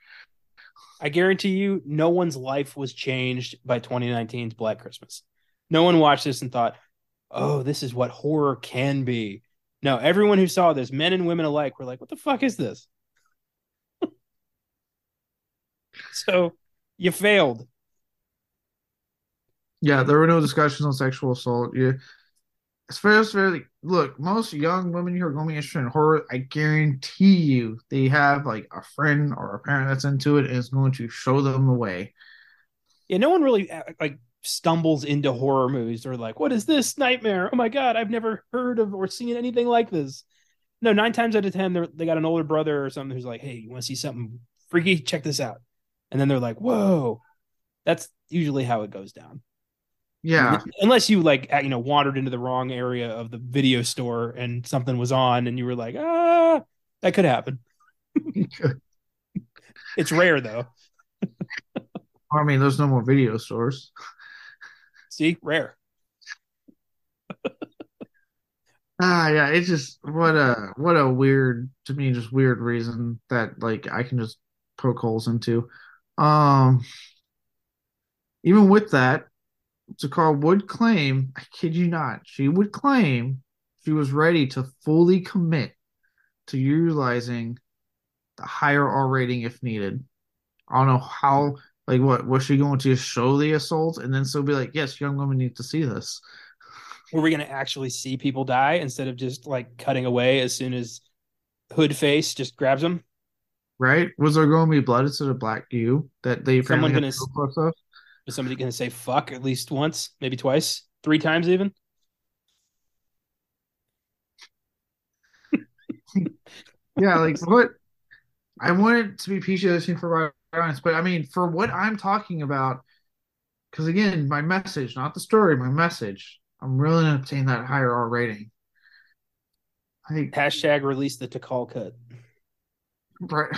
I guarantee you, no one's life was changed by twenty nineteen's Black Christmas. No one watched this and thought, "Oh, this is what horror can be." No, everyone who saw this, men and women alike, were like, what the fuck is this? So, you failed. Yeah, there were no discussions on sexual assault. Yeah, it's fair, it's fair. Look, most young women who are going to be interested in horror, I guarantee you they have like a friend or a parent that's into it and is going to show them the way. Yeah, no one really like... stumbles into horror movies. They're like, what is this nightmare? Oh my god, I've never heard of or seen anything like this. No, nine times out of ten, they they got an older brother or something who's like, hey, you want to see something freaky? Check this out. And then they're like, whoa. That's usually how it goes down. Yeah. Unless you like, you know, wandered into the wrong area of the video store and something was on and you were like, ah, that could happen. It's rare though. I mean, there's no more video stores. See, rare. Ah, uh, yeah. It's just what a what a weird to me, just weird reason that like I can just poke holes into. Um, even with that, Takal would claim. I kid you not. She would claim she was ready to fully commit to utilizing the higher R rating if needed. I don't know how. Like, what was she going to show the assault and then still be like, yes, young women need to see this? Were we going to actually see people die instead of just like cutting away as soon as Hood Face just grabs them? Right? Was there going to be blood instead of black goo that they apparently had to go close up? Is somebody going to say fuck at least once, maybe twice, three times even? Yeah, like what? I want it to be P G thirteen for violence, but I mean, for what I'm talking about, because again, my message, not the story, my message, I'm really going to obtain that higher R rating. I, Hashtag release the Takal cut. Right.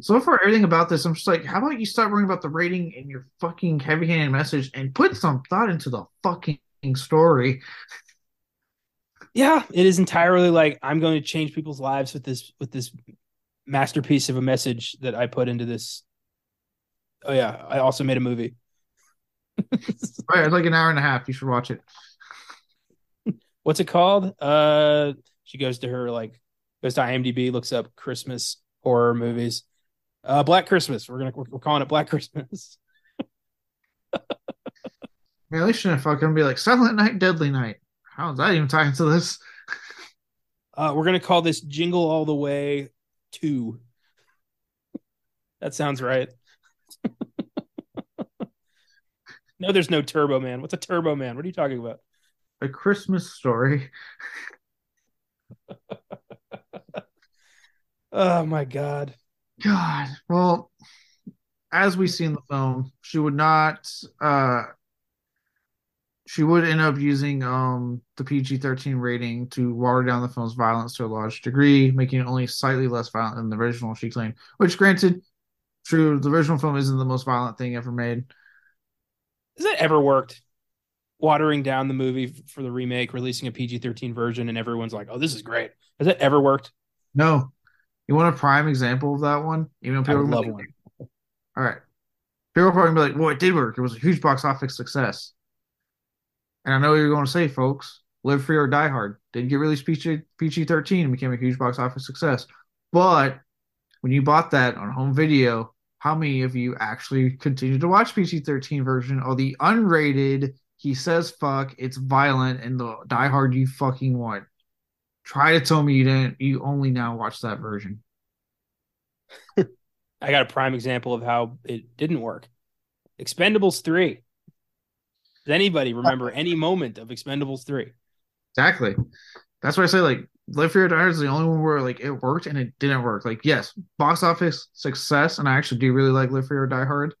So for everything about this, I'm just like, how about you stop worrying about the rating and your fucking heavy-handed message and put some thought into the fucking story. Yeah, it is entirely like, I'm going to change people's lives with this with this masterpiece of a message that I put into this. Oh yeah, I also made a movie. All right, it's like an hour and a half. You should watch it. What's it called? Uh, she goes to her like goes to I M D B, looks up Christmas horror movies. Uh, Black Christmas. We're gonna we're, we're calling it Black Christmas. Man, they shouldn't fucking be like Silent Night, Deadly Night. How's that even tying to this? uh, we're gonna call this Jingle All the Way Two. That sounds right. No, there's no Turbo Man. What's a Turbo Man? What are you talking about? A Christmas Story. Oh my god. God. Well, as we see in the film, she would not uh she would end up using um, the P G thirteen rating to water down the film's violence to a large degree, making it only slightly less violent than the original, she claimed. Which, granted, true, the original film isn't the most violent thing ever made. Has that ever worked? Watering down the movie for the remake, releasing a P G thirteen version, and everyone's like, oh, this is great. Has that ever worked? No. You want a prime example of that one? Even people I would love like, one. All right. People are probably going to be like, well, it did work. It was a huge box office success. And I know what you're going to say, folks, Live Free or Die Hard did get released P G thirteen and became a huge box office success. But when you bought that on home video, how many of you actually continued to watch P G thirteen version or the unrated, he says fuck, it's violent, and the Die Hard you fucking want? Try to tell me you didn't. You only now watch that version. I got a prime example of how it didn't work. Expendables three. Does anybody remember any moment of Expendables three? Exactly. That's why I say, like, Live Free or Die Hard is the only one where, like, it worked and it didn't work. Like, yes, box office success, and I actually do really like Live Free or Die Hard.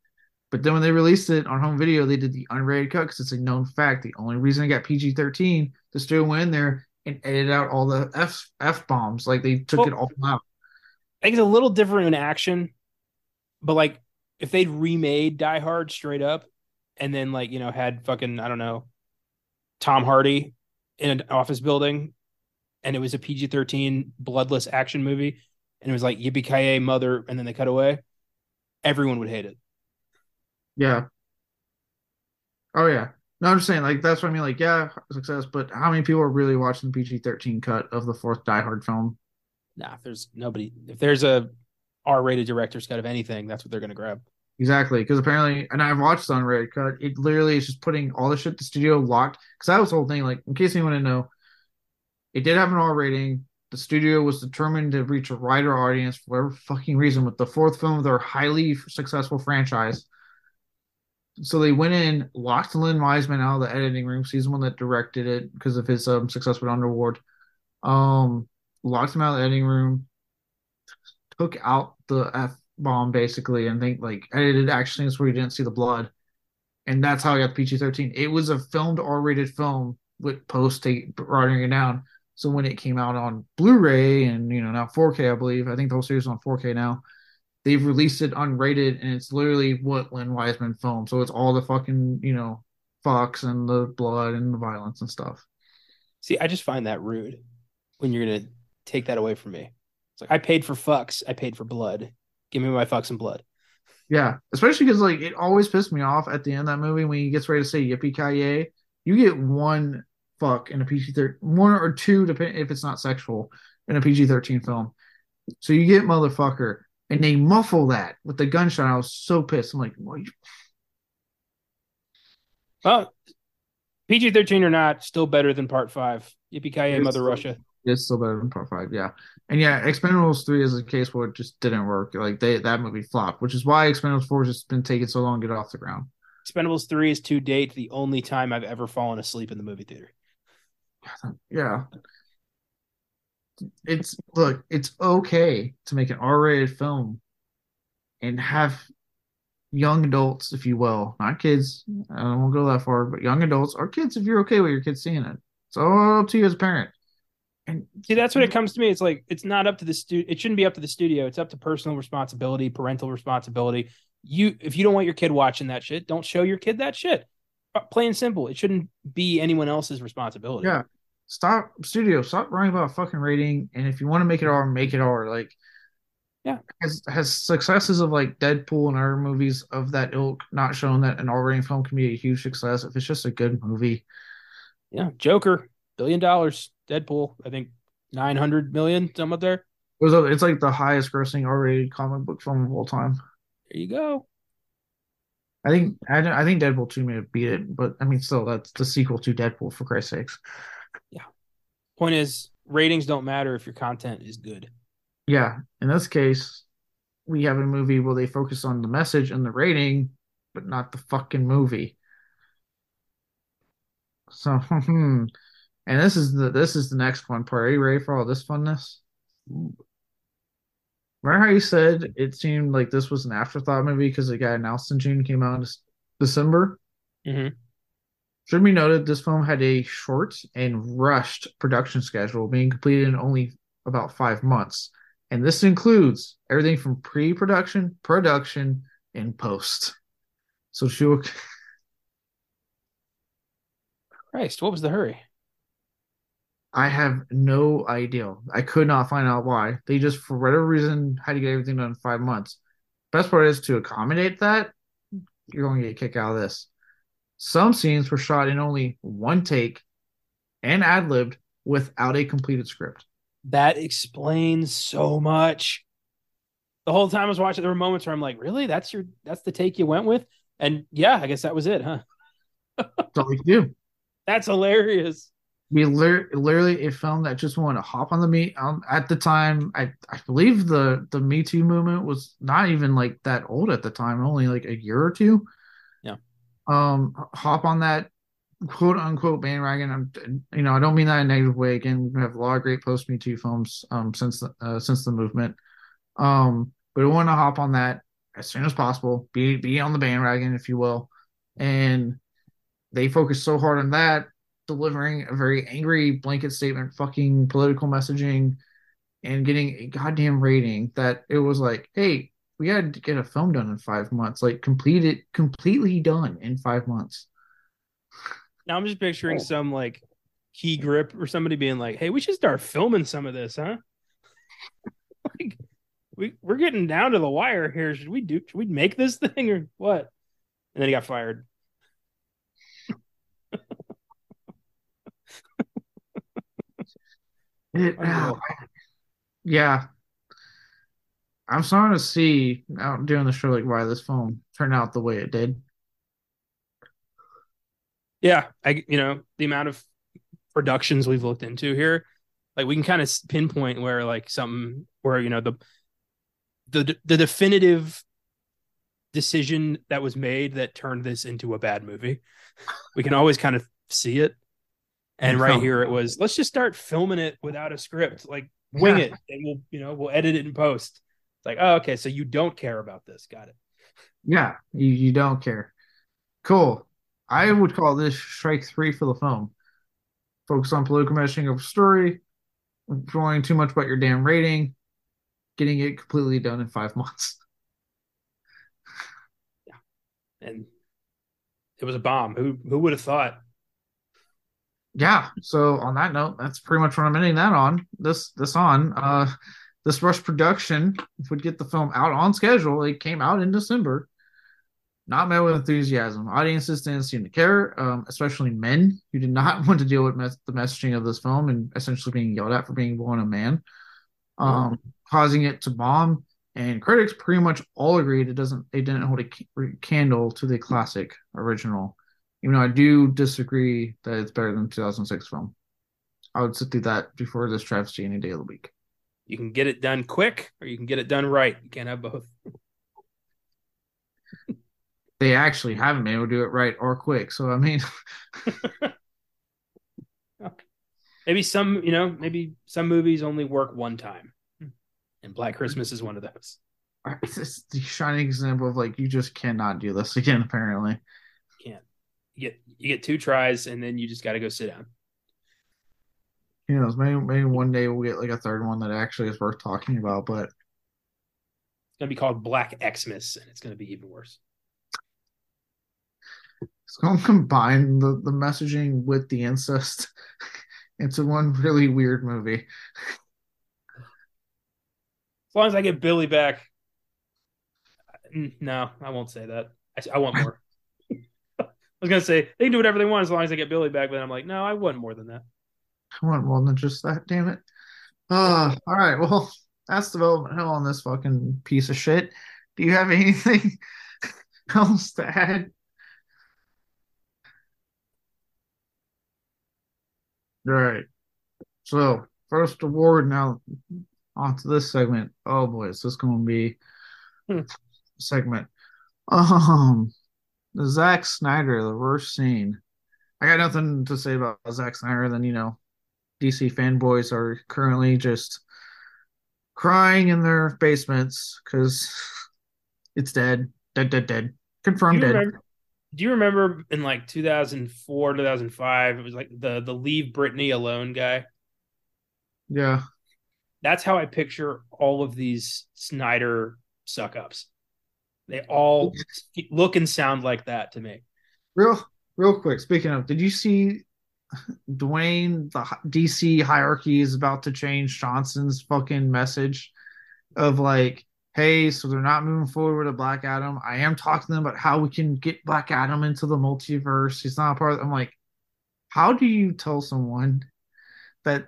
But then when they released it on home video, they did the unrated cut because it's a known fact. The only reason it got P G thirteen, the studio went in there and edited out all the F F-bombs. Like, they took well, it all out. I think it's a little different in action. But, like, if they'd remade Die Hard straight up, and then, like, you know, had fucking, I don't know, Tom Hardy in an office building, and it was a P G thirteen bloodless action movie, and it was like yippee-ki-yay mother, and then they cut away, everyone would hate it. Yeah. Oh, yeah. No, I'm just saying, like, that's what I mean, like, yeah, success, but how many people are really watching the P G thirteen cut of the fourth Die Hard film? Nah, if there's nobody, if there's a R-rated director's cut of anything, that's what they're going to grab. Exactly, because apparently, and I've watched the unrated cut, it literally is just putting all the shit the studio locked, because that was the whole thing, like, in case anyone didn't know, it did have an R rating, the studio was determined to reach a wider audience for whatever fucking reason with the fourth film of their highly successful franchise. So they went in, locked Lynn Wiseman out of the editing room, he's the one that directed it because of his um, success with Underworld, um, locked him out of the editing room, took out the F bomb basically, and think like edited action scenes where you didn't see the blood, and that's how I got P G thirteen. It was a filmed R-rated film with post writing it down. So when it came out on Blu-ray and, you know, now four K, I believe, I think the whole series is on four K now. They've released it unrated, and it's literally what Lynn Wiseman filmed. So it's all the fucking, you know, fucks and the blood and the violence and stuff. See, I just find that rude when you're going to take that away from me. It's like, I paid for fucks. I paid for blood. Give me my fucks and blood. Yeah, especially because, like, it always pissed me off at the end of that movie when he gets ready to say yippee-ki-yay. You get one fuck in a P G thirteen, one or two, depending if it's not sexual, in a P G thirteen film. So you get motherfucker, and they muffle that with the gunshot. I was so pissed. I'm like, what? Well, P G thirteen or not, still better than Part Five. Yippee-ki-yay, Mother Russia. It's still better than Part Five, yeah. And yeah, Expendables three is a case where it just didn't work. Like they that movie flopped, which is why Expendables four has just been taking so long to get off the ground. Expendables three is to date the only time I've ever fallen asleep in the movie theater. Yeah, it's look, it's okay to make an R-rated film and have young adults, if you will, not kids. I don't want to go that far, but young adults or kids, if you're okay with your kids seeing it, it's all up to you as a parent. And see, that's what it comes to me. It's like, it's not up to the studio. It shouldn't be up to the studio. It's up to personal responsibility, parental responsibility. You, if you don't want your kid watching that shit, don't show your kid that shit. Plain and simple. It shouldn't be anyone else's responsibility. Yeah. Stop studio. Stop worrying about fucking rating. And if you want to make it R, make it R. Like, yeah. Has, has successes of like Deadpool and other movies of that ilk not shown that an R rating film can be a huge success if it's just a good movie? Yeah. Joker, billion dollars. Deadpool, I think nine hundred million, something up there. It was, it's like the highest grossing R-rated comic book film of all time. There you go. I think I, I think Deadpool two may have beat it, but I mean, still, that's the sequel to Deadpool, for Christ's sakes. Yeah. Point is, ratings don't matter if your content is good. Yeah. In this case, we have a movie where they focus on the message and the rating, but not the fucking movie. So, hmm. And this is the this is the next one part. Are you ready for all this funness? Ooh. Remember how you said it seemed like this was an afterthought movie because it got announced in June, came out in December? Mm-hmm. Should be noted, this film had a short and rushed production schedule, being completed in only about five months. And this includes everything from pre-production, production, and post. So she will... Christ, what was the hurry? I have no idea. I could not find out why. They just, for whatever reason, had to get everything done in five months. Best part is, to accommodate that, you're going to get a kick out of this. Some scenes were shot in only one take and ad-libbed without a completed script. That explains so much. The whole time I was watching, there were moments where I'm like, really? That's your? That's the take you went with? And yeah, I guess that was it, huh? That's all we do. That's hilarious. We literally, a film that just wanted to hop on the meat. Um, at the time, I, I believe the, the Me Too movement was not even like that old at the time, only like a year or two. Yeah. Um, hop on that quote unquote bandwagon. I'm, you know, I don't mean that in a negative way. Again, we have a lot of great post Me Too films um since the, uh, since the movement. Um, but we want to hop on that as soon as possible. Be be on the bandwagon, if you will. And they focus so hard on that, delivering a very angry blanket statement, fucking political messaging, and getting a goddamn rating that it was like, hey, we had to get a film done in five months, like completed, completely done in five months. Now I'm just picturing oh. some like Key Grip or somebody being like, hey, we should start filming some of this, huh? Like, we we're getting down to the wire here. Should we do? Should we make this thing or what? And then he got fired. It, uh, yeah, I'm starting to see out during the show like why this film turned out the way it did. Yeah, I you know the amount of productions we've looked into here, like we can kind of pinpoint where like something where you know the the the definitive decision that was made that turned this into a bad movie. We can always kind of see it. And right here it was, let's just start filming it without a script, like wing yeah. it, and we'll, you know, we'll edit it in post. It's like, oh, okay, so you don't care about this. Got it. Yeah, you, you don't care. Cool. I would call this strike three for the film. Focus on political meshing of story, worrying too much about your damn rating, getting it completely done in five months. Yeah, and it was a bomb. Who who would have thought? Yeah. So on that note, that's pretty much what I'm ending that on. This this on uh, this rush production would get the film out on schedule. It came out in December. Not met with enthusiasm. Audiences didn't seem to care, um, especially men who did not want to deal with mes- the messaging of this film and essentially being yelled at for being born a man, um, mm-hmm. causing it to bomb. And critics pretty much all agreed it doesn't. It didn't hold a c- candle to the classic original. Even though I do disagree that it's better than the two thousand six film. I would sit through that before this travesty any day of the week. You can get it done quick, or you can get it done right. You can't have both. They actually haven't been able to do it right or quick. So, I mean. Maybe some, you know, maybe some movies only work one time. And Black Christmas is one of those. It's the shining example of, like, you just cannot do this again, apparently. You can't. You get, you get two tries, and then you just got to go sit down. You know, maybe, maybe one day we'll get, like, a third one that actually is worth talking about, but. It's going to be called Black Xmas, and it's going to be even worse. It's going to combine the, the messaging with the incest into one really weird movie. As long as I get Billy back. No, I won't say that. I, I want more. I was going to say, they can do whatever they want as long as I get Billy back. But then I'm like, no, I want more than that. I want more than just that, damn it. Uh, all right, well, that's development hell on this fucking piece of shit. Do you have anything else to add? All right, so first award. Now on to this segment. Oh boy, is this going to be hmm. a segment? Um, the Zack Snyder, the worst scene. I got nothing to say about Zack Snyder. Than you know, D C fanboys are currently just crying in their basements because it's dead, dead, dead, dead. Confirmed dead. Remember- Do you remember in like two thousand four, two thousand five, it was like the, the Leave Britney Alone guy? Yeah. That's how I picture all of these Snyder suck-ups. They all look and sound like that to me. Real real quick, speaking of, did you see Dwayne, the D C hierarchy is about to change Johnson's fucking message of like, hey, so they're not moving forward with a Black Adam. I am talking to them about how we can get Black Adam into the multiverse. He's not a part of it. I'm like, how do you tell someone that,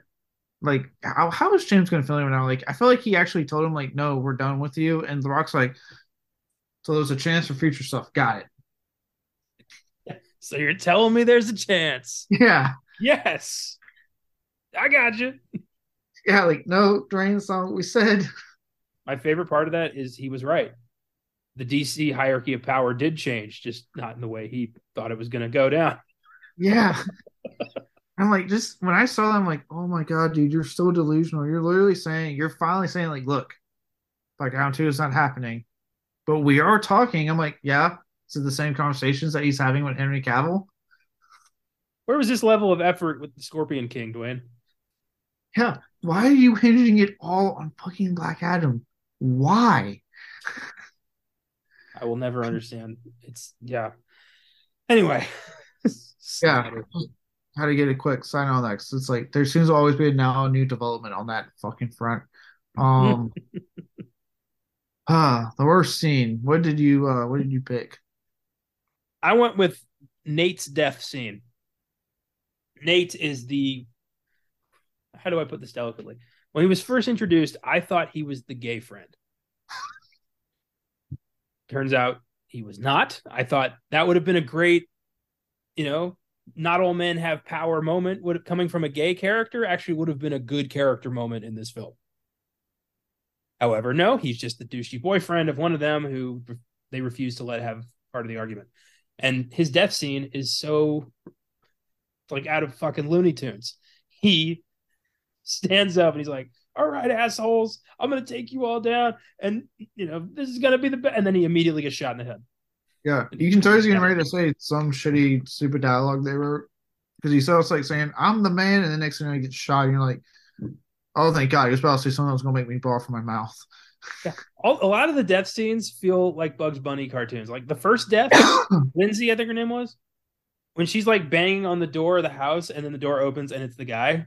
like, how, how is James going to feel him now? Like, I feel like he actually told him, like, no, we're done with you. And The Rock's like, so there's a chance for future stuff. Got it. So you're telling me there's a chance. Yeah. Yes. I got you. Yeah, like, no, Dwayne, that's not what we said. My favorite part of that is he was right. The D C hierarchy of power did change, just not in the way he thought it was going to go down. Yeah. I'm like, just when I saw that, I'm like, oh my God, dude, you're so delusional. You're literally saying, you're finally saying, like, look, Black Adam two is not happening, but we are talking. I'm like, yeah, is it the same conversations that he's having with Henry Cavill? Where was this level of effort with the Scorpion King, Dwayne? Yeah. Why are you hinging it all on fucking Black Adam? Why? I will never understand. It's yeah. Anyway, yeah. How to get a quick sign on that? Cause it's like there seems to always be now a new development on that fucking front. Um, ah, uh, the worst scene. What did you? Uh, what did you pick? I went with Nate's death scene. Nate is the. How do I put this delicately? When he was first introduced, I thought he was the gay friend. Turns out he was not. I thought that would have been a great, you know, not all men have power moment. Would have, coming from a gay character actually would have been a good character moment in this film. However, no, he's just the douchey boyfriend of one of them who they refuse to let have part of the argument. And his death scene is so like out of fucking Looney Tunes. He stands up and he's like, all right, assholes, I'm going to take you all down. And, you know, this is going to be the best. And then he immediately gets shot in the head. Yeah, you can tell he's getting ready to say some shitty, stupid dialogue they wrote, because he starts like saying, "I'm the man," and the next thing he gets shot, and you're like, "Oh, thank God!" He was about to say something that was going to make me blow from my mouth. Yeah. All, a lot of the death scenes feel like Bugs Bunny cartoons. Like the first death, Lindsay, I think her name was, when she's like banging on the door of the house, and then the door opens, and it's the guy.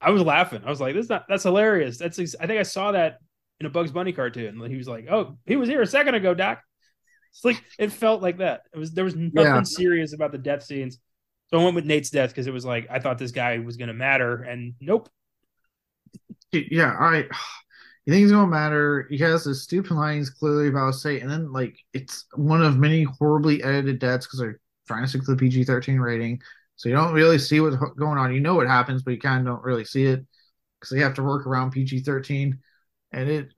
I was laughing. I was like, "This is not, that's hilarious." That's ex- I think I saw that in a Bugs Bunny cartoon. He was like, "Oh, he was here a second ago, Doc." It's like it felt like that. It was there was nothing yeah. serious about the death scenes. So I went with Nate's death because it was like I thought this guy was going to matter, and nope. Yeah, I. You think it's going to matter? He has this stupid lines clearly about to say, and then like it's one of many horribly edited deaths because they're trying to stick to the P G thirteen rating, so you don't really see what's going on. You know what happens, but you kind of don't really see it because they have to work around P G thirteen, and it.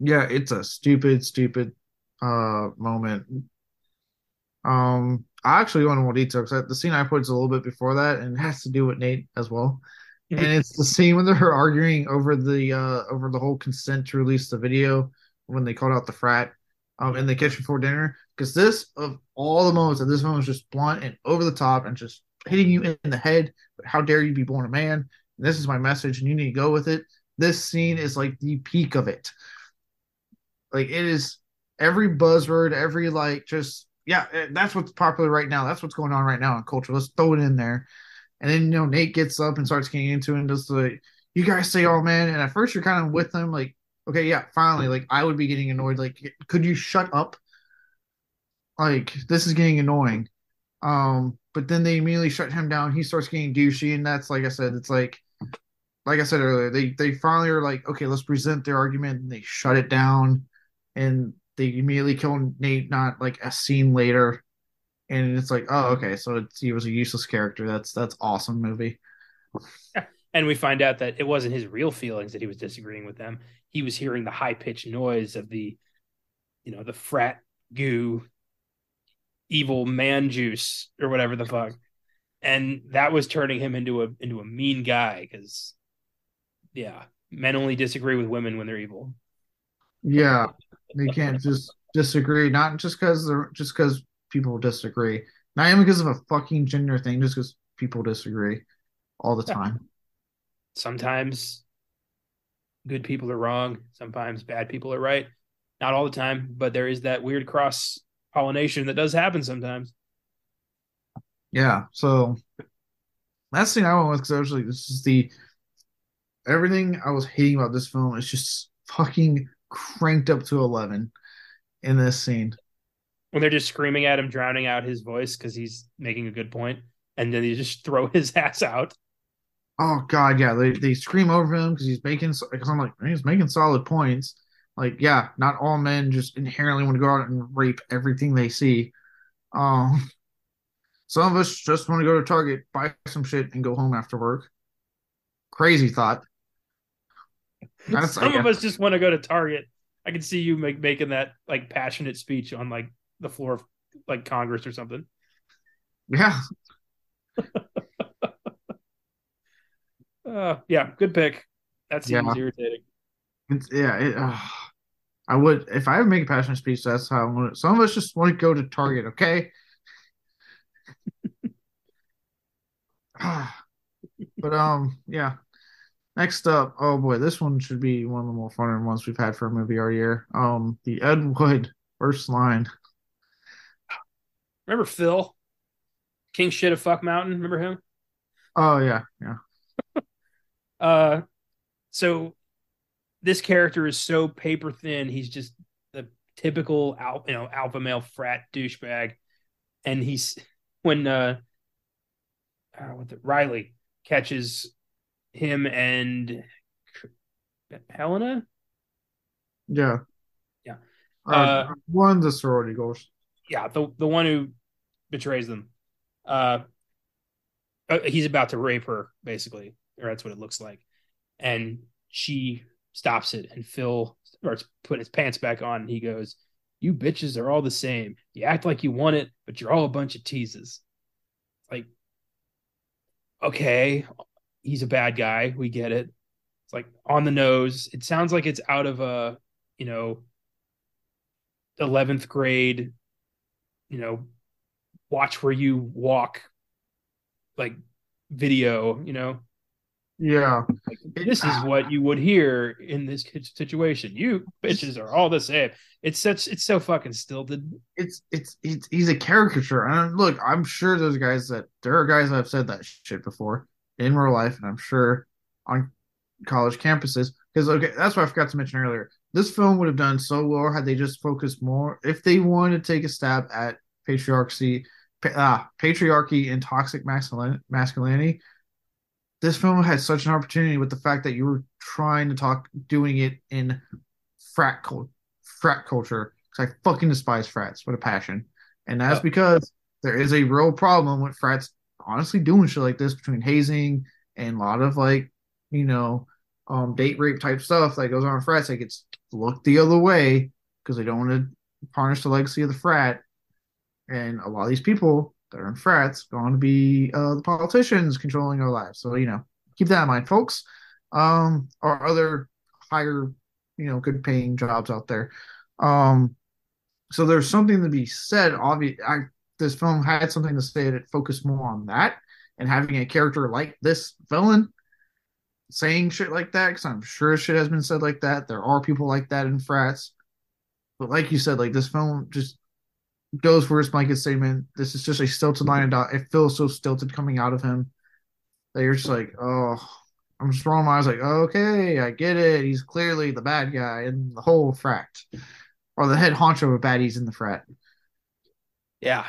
Yeah, it's a stupid, stupid. Uh, moment. Um, I actually want more detail because the scene I put is a little bit before that, and it has to do with Nate as well. And it's the scene when they're arguing over the uh over the whole consent to release the video when they called out the frat um in the kitchen before dinner. Because this of all the moments, and this moment was just blunt and over the top and just hitting you in the head. But how dare you be born a man? And this is my message, and you need to go with it. This scene is like the peak of it. Like it is. Every buzzword, every like, just yeah, that's what's popular right now. That's what's going on right now in culture. Let's throw it in there, and then you know Nate gets up and starts getting into it and just like, you guys say, "Oh man," and at first you're kind of with them, like, okay, yeah, finally, like I would be getting annoyed. Like, could you shut up? Like this is getting annoying. Um, but then they immediately shut him down. He starts getting douchey, and that's like I said, it's like, like I said earlier, they they finally are like, okay, let's present their argument, and they shut it down, and. They immediately kill Nate, not like a scene later, and it's like, oh, okay, so it's, he was a useless character. That's that's awesome movie. And we find out that it wasn't his real feelings that he was disagreeing with them. He was hearing the high pitched noise of the, you know, the frat goo, evil man juice or whatever the fuck, and that was turning him into a into a mean guy because, yeah, men only disagree with women when they're evil. Yeah. They can't just disagree, not just because they're just because people disagree, not even because of a fucking gender thing, just because people disagree all the time. Sometimes good people are wrong, sometimes bad people are right. Not all the time, but there is that weird cross pollination that does happen sometimes. Yeah, so last thing I went with because I was like, this is the everything I was hating about this film is just fucking. Cranked up to eleven in this scene when they're just screaming at him, drowning out his voice because he's making a good point, and then they just throw his ass out. Oh god, yeah, they they scream over him because he's making. Because I'm like, he's making solid points. Like, yeah, not all men just inherently want to go out and rape everything they see. Um, some of us just want to go to Target, buy some shit, and go home after work. Crazy thought. That's, Some of us just want to go to Target. I can see you make, making that like passionate speech on like the floor of like Congress or something. Yeah. uh, yeah. Good pick. That seems yeah. irritating. It's, yeah. It, uh, I would if I ever make a passionate speech. That's how I want it. Some of us just want to go to Target. Okay. but um, yeah. Next up, oh boy, this one should be one of the more fun ones we've had for a movie all year. Um, the Ed Wood first line. Remember Phil, King Shit of Fuck Mountain? Remember him? Oh yeah, yeah. uh, so this character is so paper thin. He's just the typical, al- you know, alpha male frat douchebag, and he's when uh, uh what the Riley catches. Him and Helena? Yeah. Yeah. Uh, uh, one of the sorority girls. Yeah, the, the one who betrays them. Uh, he's about to rape her, basically, or that's what it looks like. And she stops it, and Phil starts putting his pants back on, and he goes, "You bitches are all the same. You act like you want it, but you're all a bunch of teases." Like, okay. He's a bad guy. We get it. It's like on the nose. It sounds like it's out of a, you know, eleventh grade you know, watch where you walk, like video, you know? Yeah. Like, this is what you would hear in this situation. You bitches are all the same. It's such, it's so fucking stilted. It's, it's, it's, he's a caricature. And look, I'm sure those guys that, there are guys that have said that shit before in real life. And I'm sure on college campuses, because, okay, that's what I forgot to mention earlier. This film would have done so well had they just focused more, if they wanted to take a stab at patriarchy, uh, patriarchy and toxic masculinity. This film had such an opportunity with the fact that you were trying to talk, doing it in frat, cult, frat culture. Because I fucking despise frats with a passion. And that's oh. because there is a real problem with frats honestly doing shit like this, between hazing and a lot of, like, you know, um, date rape type stuff that goes on in frats. Like, it's looked the other way because they don't want to tarnish the legacy of the frat. And a lot of these people that are in frats are going to be uh, the politicians controlling our lives. So, you know, keep that in mind, folks. Um, or other higher, you know, good paying jobs out there. Um, so there's something to be said. Obviously, I, this film had something to say that focused more on that, and having a character like this villain saying shit like that, because I'm sure shit has been said like that. There are people like that in frats. But like you said, like, this film just goes for his blanket statement. This is just a stilted line. It feels so stilted coming out of him that you're just like, oh, I'm just rolling my eyes like, okay, I get it. He's clearly the bad guy in the whole frat, or the head honcho of baddies in the frat. Yeah.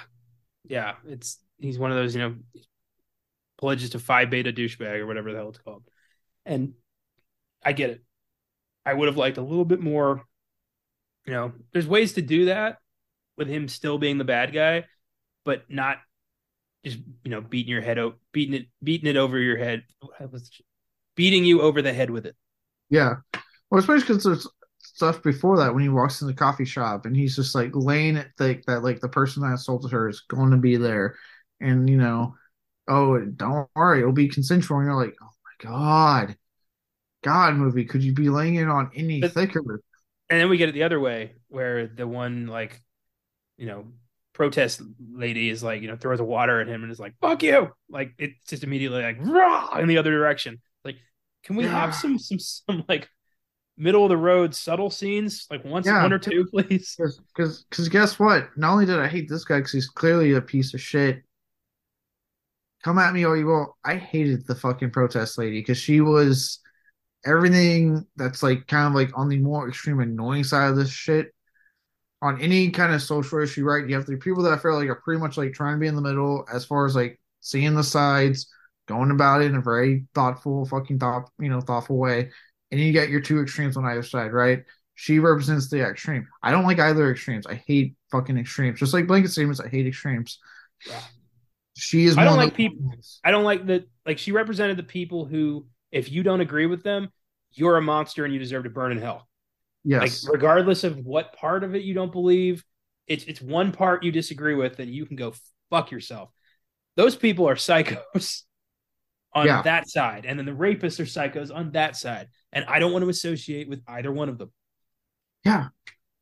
Yeah. It's, he's one of those, you know, pledges to Phi Beta douchebag or whatever the hell it's called. And I get it. I would have liked a little bit more, you know, there's ways to do that with him still being the bad guy, but not just, you know, beating your head out, beating it, beating it over your head, beating you over the head with it. Yeah. Well, especially because there's stuff before that when he walks in the coffee shop and he's just like laying it thick that like the person that assaulted her is going to be there. And, you know, oh, don't worry, it'll be consensual. And you're like, oh my God, God movie. Could you be laying it on any but, thicker? And then we get it the other way where the one, like, you know, protest lady is like, you know, throws a water at him and is like, fuck you. Like, it's just immediately like, rah, in the other direction. Like, can we yeah. have some, some, some like middle of the road subtle scenes? Like once, yeah. one or two, please. Cause, cause guess what? Not only did I hate this guy, cause he's clearly a piece of shit. Come at me all you will. I hated the fucking protest lady. Cause she was everything that's like kind of like on the more extreme annoying side of this shit. On any kind of social issue, right? You have the people that I feel like are pretty much like trying to be in the middle as far as like seeing the sides, going about it in a very thoughtful, fucking thought, you know, thoughtful way. And you get your two extremes on either side, right? She represents the extreme. I don't like either extremes. I hate fucking extremes. Just like blanket statements, I hate extremes. Yeah. She is. I don't like people. I don't like the like. She represented the people who, if you don't agree with them, you're a monster and you deserve to burn in hell. Yes. Like, regardless of what part of it you don't believe, it's it's one part you disagree with, and you can go fuck yourself. Those people are psychos on yeah. that side, and then the rapists are psychos on that side, and I don't want to associate with either one of them. Yeah,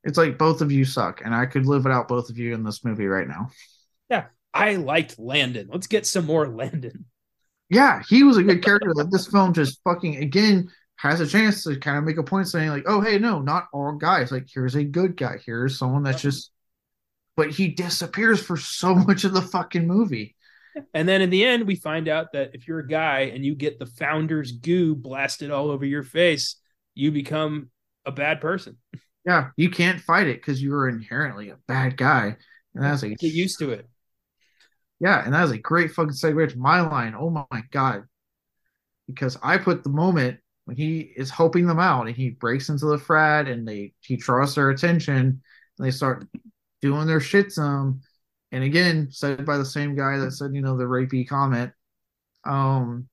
it's like both of you suck, and I could live without both of you in this movie right now. Yeah, I liked Landon. Let's get some more Landon. Yeah, he was a good character. Like, this film just fucking again. has a chance to kind of make a point saying like, oh, hey, no, not all guys. Like, here's a good guy. Here's someone that's just, but he disappears for so much of the fucking movie. And then in the end, we find out that if you're a guy and you get the founder's goo blasted all over your face, you become a bad person. Yeah. You can't fight it because you are inherently a bad guy. And that's like, get used to it. Yeah. And that was a great fucking segue to my line. Oh my God. Because I put the moment when he is helping them out and he breaks into the frat and they he draws their attention and they start doing their shit some. And again, said by the same guy that said, you know, the rapey comment, um,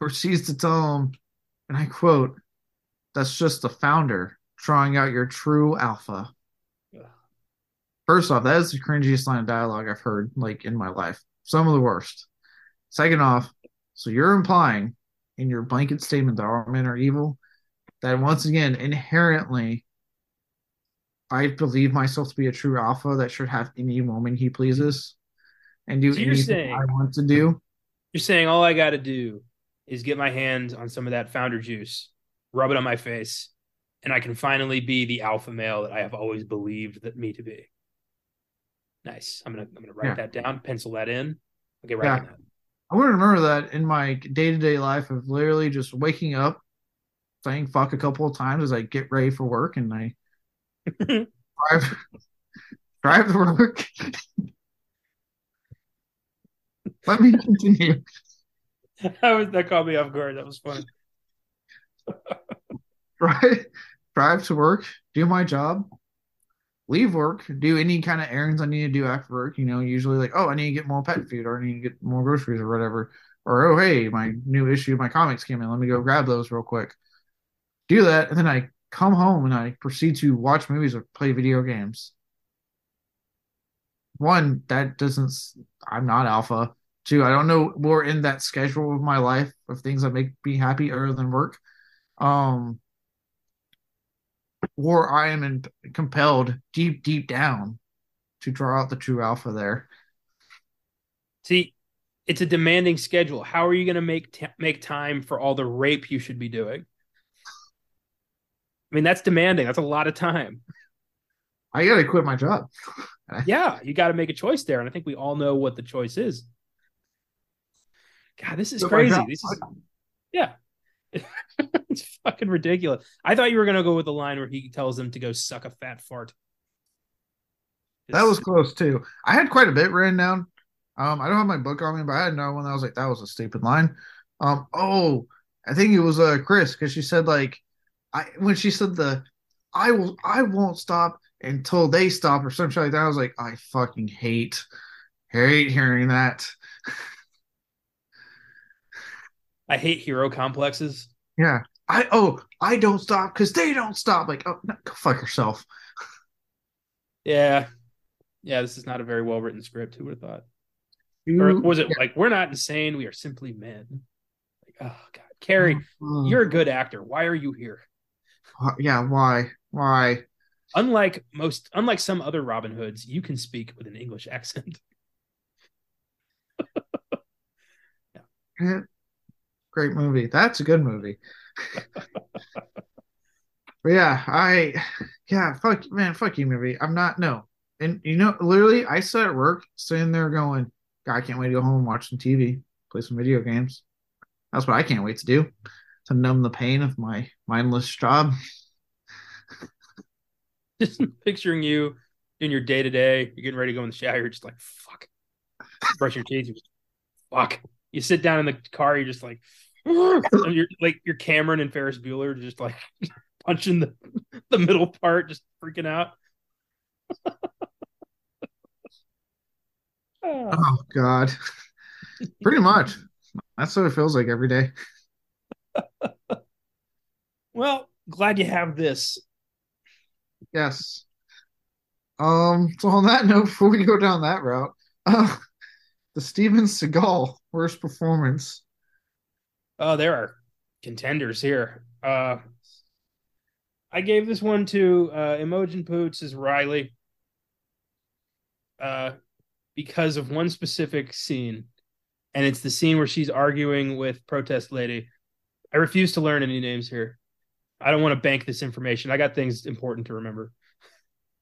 proceeds to tell him, and I quote, "That's just the founder trying out your true alpha." Yeah. First off, that is the cringiest line of dialogue I've heard like in my life. Some of the worst. Second off, so you're implying in your blanket statement that all men are evil, that once again, inherently I believe myself to be a true alpha that should have any woman he pleases and do so anything saying, I want to do. You're saying all I got to do is get my hands on some of that founder juice, rub it on my face, and I can finally be the alpha male that I have always believed that me to be. Nice. I'm going to I'm gonna write yeah. that down, pencil that in. I'll get right yeah. on that. I want to remember that in my day-to-day life of literally just waking up, saying fuck a couple of times as I get ready for work, and I drive, drive to work. Let me continue. That, was, that caught me off guard. That was funny. drive, drive to work, do my job, leave work, do any kind of errands I need to do after work. You know, usually like, oh, I need to get more pet food, or I need to get more groceries or whatever. Or, oh, hey, my new issue of my comics came in. Let me go grab those real quick. Do that, and then I come home and I proceed to watch movies or play video games. One, that doesn't, I'm not alpha. Two, I don't know more in that schedule of my life of things that make me happy other than work. Um, or I am in, compelled deep, deep down to draw out the true alpha there. See, it's a demanding schedule. How are you going to make t- make time for all the rape you should be doing? I mean, that's demanding. That's a lot of time. I got to quit my job. Yeah, you got to make a choice there. And I think we all know what the choice is. God, this is crazy. This is, yeah. It's fucking ridiculous. I thought you were going to go with the line where he tells them to go suck a fat fart. It's, that was close, too. I had quite a bit written down. Um, I don't have my book on me, but I had another one that I was like, that was a stupid line. Um, oh, I think it was uh, Chris, because she said, like, I when she said the, I, will, I won't stop until they stop or something like that, I was like, I fucking hate, hate hearing that. I hate hero complexes. Yeah. I oh, I don't stop because they don't stop. Like, oh, no, go fuck yourself. Yeah. Yeah, this is not a very well-written script. Who would have thought? You, or was it yeah. like, we're not insane. We are simply men. Like, oh, God. Cary, mm-hmm. you're a good actor. Why are you here? Uh, yeah, why? Why? Unlike most, unlike some other Robin Hoods, you can speak with an English accent. Yeah. Great movie. That's a good movie. But yeah, I, yeah, fuck, man, fuck you, movie. I'm not, no. And, you know, literally, I sat at work, sitting there going, God, I can't wait to go home and watch some T V, play some video games. That's what I can't wait to do, to numb the pain of my mindless job. Just picturing you in your day-to-day, you're getting ready to go in the shower, you're just like, fuck. Brush your teeth, you're just, fuck. You sit down in the car, you're just like, you're like you're Cameron and Ferris Bueller, just like punching the, the middle part, just freaking out. Oh God. Pretty much. That's what it feels like every day. Well, glad you have this. Yes. Um, so on that note, before we go down that route, uh, the Steven Seagal worst performance. Oh, there are contenders here. Uh, I gave this one to uh, Imogen Poots as Riley uh, because of one specific scene, and it's the scene where she's arguing with Protest Lady. I refuse to learn any names here. I don't want to bank this information. I got things important to remember.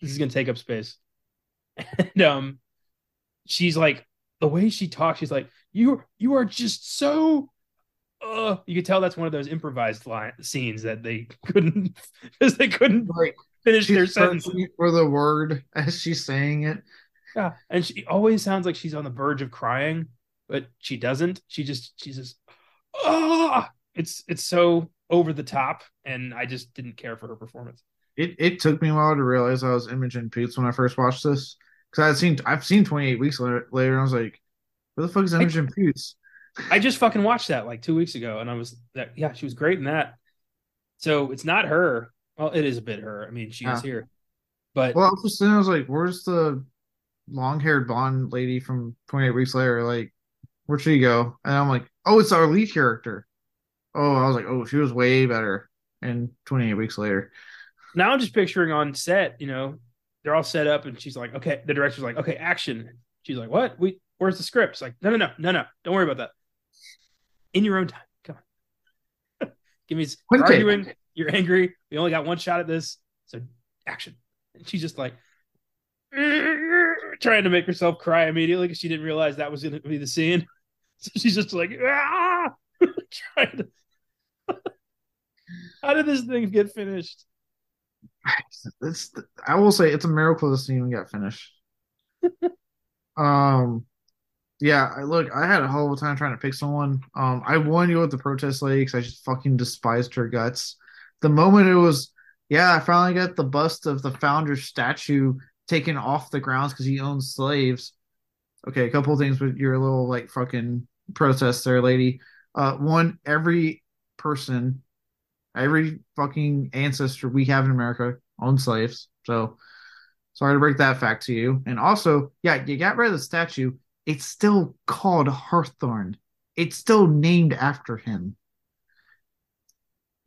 This is going to take up space. And um, she's like, the way she talks, she's like, you, you are just so... Uh, you can tell that's one of those improvised line, scenes that they couldn't because they couldn't like, finish their sentence for the word as she's saying it. Yeah, and she always sounds like she's on the verge of crying, but she doesn't. She just she's just oh, it's it's so over the top, and I just didn't care for her performance. It it took me a while to realize I was Imogen Poots when I first watched this because I've seen I've seen twenty-eight Weeks Later, later and I was like, where the fuck is Imogen I, Poots? I just fucking watched that like two weeks ago, and I was that yeah, she was great in that. So it's not her. Well, it is a bit her. I mean, she yeah. is here, but well, just then I was like, "Where's the long-haired blonde lady from twenty-eight Weeks Later? Like, where'd she go?" And I'm like, "Oh, it's our lead character." Oh, I was like, "Oh, she was way better in twenty-eight Weeks Later." now I'm just picturing on set, you know, they're all set up and she's like, okay, the director's like, okay, action. She's like, what? We, where's the script? It's like, no, no, no, no, no. Don't worry about that. In your own time. Come on. Give me, you're arguing, you're angry. We only got one shot at this. So action. And she's just like, trying to make herself cry immediately because she didn't realize that was going to be the scene. So she's just like, ah, trying to. How did this thing get finished? It's, I will say it's a miracle this thing even got finished. um, yeah, I, look, I had a hell of a time trying to pick someone. Um, I wanted to go with the protest lady because I just fucking despised her guts. The moment it was, yeah, I finally got the bust of the founder's statue taken off the grounds because he owns slaves. Okay, a couple of things with your little like fucking protest there, lady. Uh, one, every person, every fucking ancestor we have in America owned slaves. So sorry to break that fact to you. And also, yeah, you got rid of the statue. It's still called Hawthorne. It's still named after him.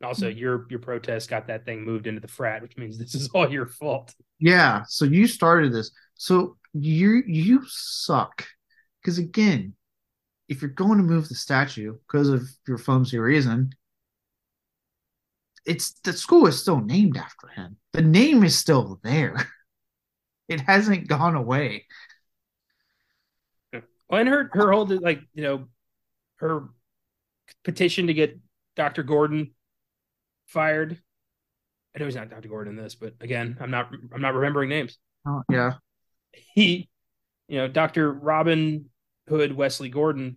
Also, your your protest got that thing moved into the frat, which means this is all your fault. Yeah, so you started this. So you you suck. Because again, if you're going to move the statue because of your flimsy reason, it's the school is still named after him. The name is still there. It hasn't gone away. Well, and her her whole like you know her petition to get Doctor Gordon fired. I know he's not Doctor Gordon in this, but again, I'm not I'm not remembering names. Oh yeah, he, you know, Doctor Robin Hood Wesley Gordon,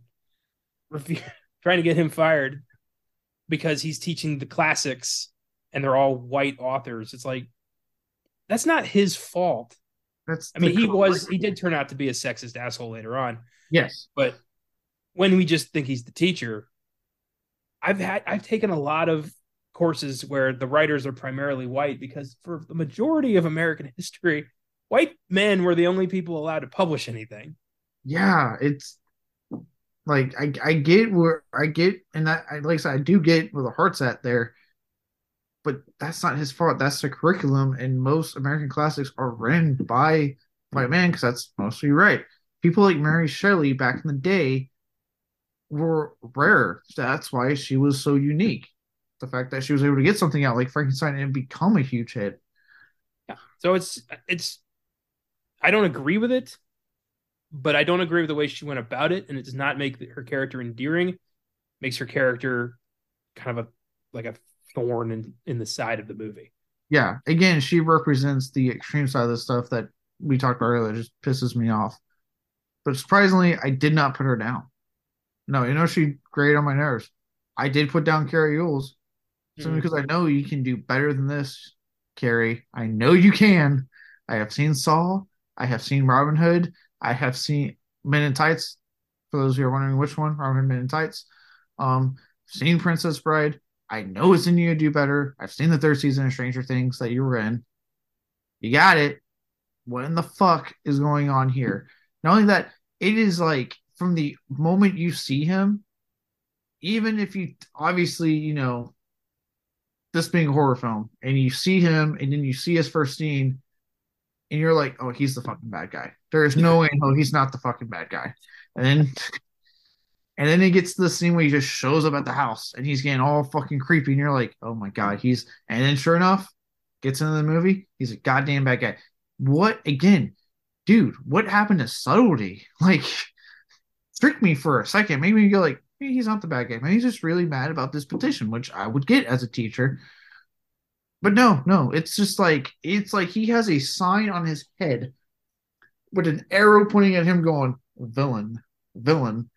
refu- trying to get him fired because he's teaching the classics and they're all white authors. It's like, that's not his fault. That's I mean, he was he did turn out to be a sexist asshole later on. Yes. But when we just think he's the teacher, I've had I've taken a lot of courses where the writers are primarily white because for the majority of American history, white men were the only people allowed to publish anything. Yeah, it's like I, I get where I get, and I, I like I said, I do get where the heart's at there, but that's not his fault. That's the curriculum, and most American classics are written by white men because that's mostly right. People like Mary Shelley back in the day were rare. That's why she was so unique. The fact that she was able to get something out like Frankenstein and become a huge hit. Yeah, so it's it's. I don't agree with it. But I don't agree with the way she went about it, and it does not make her character endearing. It makes her character kind of a like a thorn in, in the side of the movie. Yeah, again, she represents the extreme side of the stuff that we talked about earlier. It just pisses me off. But surprisingly, I did not put her down. No, you know she grated on my nerves. I did put down Cary Elwes, mm-hmm. because I know you can do better than this, Cary. I know you can. I have seen Saul. I have seen Robin Hood. I have seen Men in Tights, for those who are wondering which one, Robin Hood Men in Tights. Um, seen Princess Bride. I know it's in you to do better. I've seen the third season of Stranger Things that you were in. You got it. What in the fuck is going on here? Not only that, it is like from the moment you see him, even if you obviously, you know, this being a horror film, and you see him and then you see his first scene, and you're like, oh, he's the fucking bad guy. There is no way, no, he's not the fucking bad guy. And then and then it gets to the scene where he just shows up at the house and he's getting all fucking creepy. And you're like, oh my God, he's... And then sure enough, gets into the movie, he's a goddamn bad guy. What, again, dude, what happened to subtlety? Like, trick me for a second. Maybe you go like, hey, he's not the bad guy. Maybe he's just really mad about this petition, which I would get as a teacher. But no, no, it's just like, it's like he has a sign on his head with an arrow pointing at him going, villain, villain,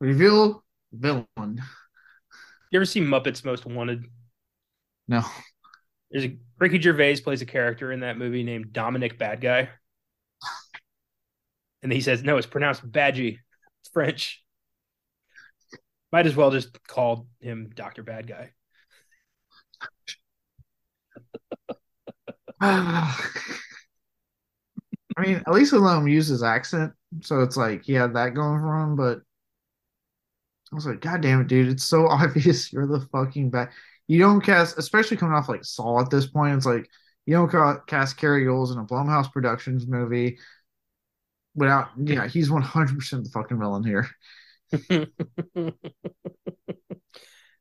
reveal, villain. You ever see Muppets Most Wanted? No. There's a, Ricky Gervais plays a character in that movie named Dominic Bad Guy. And he says, no, it's pronounced Badgie. It's French. Might as well just call him Doctor Bad Guy. I mean, at least they let him use his accent, so it's like he had that going for him. But I was like, God damn it, dude! It's so obvious you're the fucking bad. You don't cast, especially coming off like Saul at this point. It's like You don't cast Cary Elwes in a Blumhouse Productions movie without, yeah, he's one hundred percent the fucking villain here.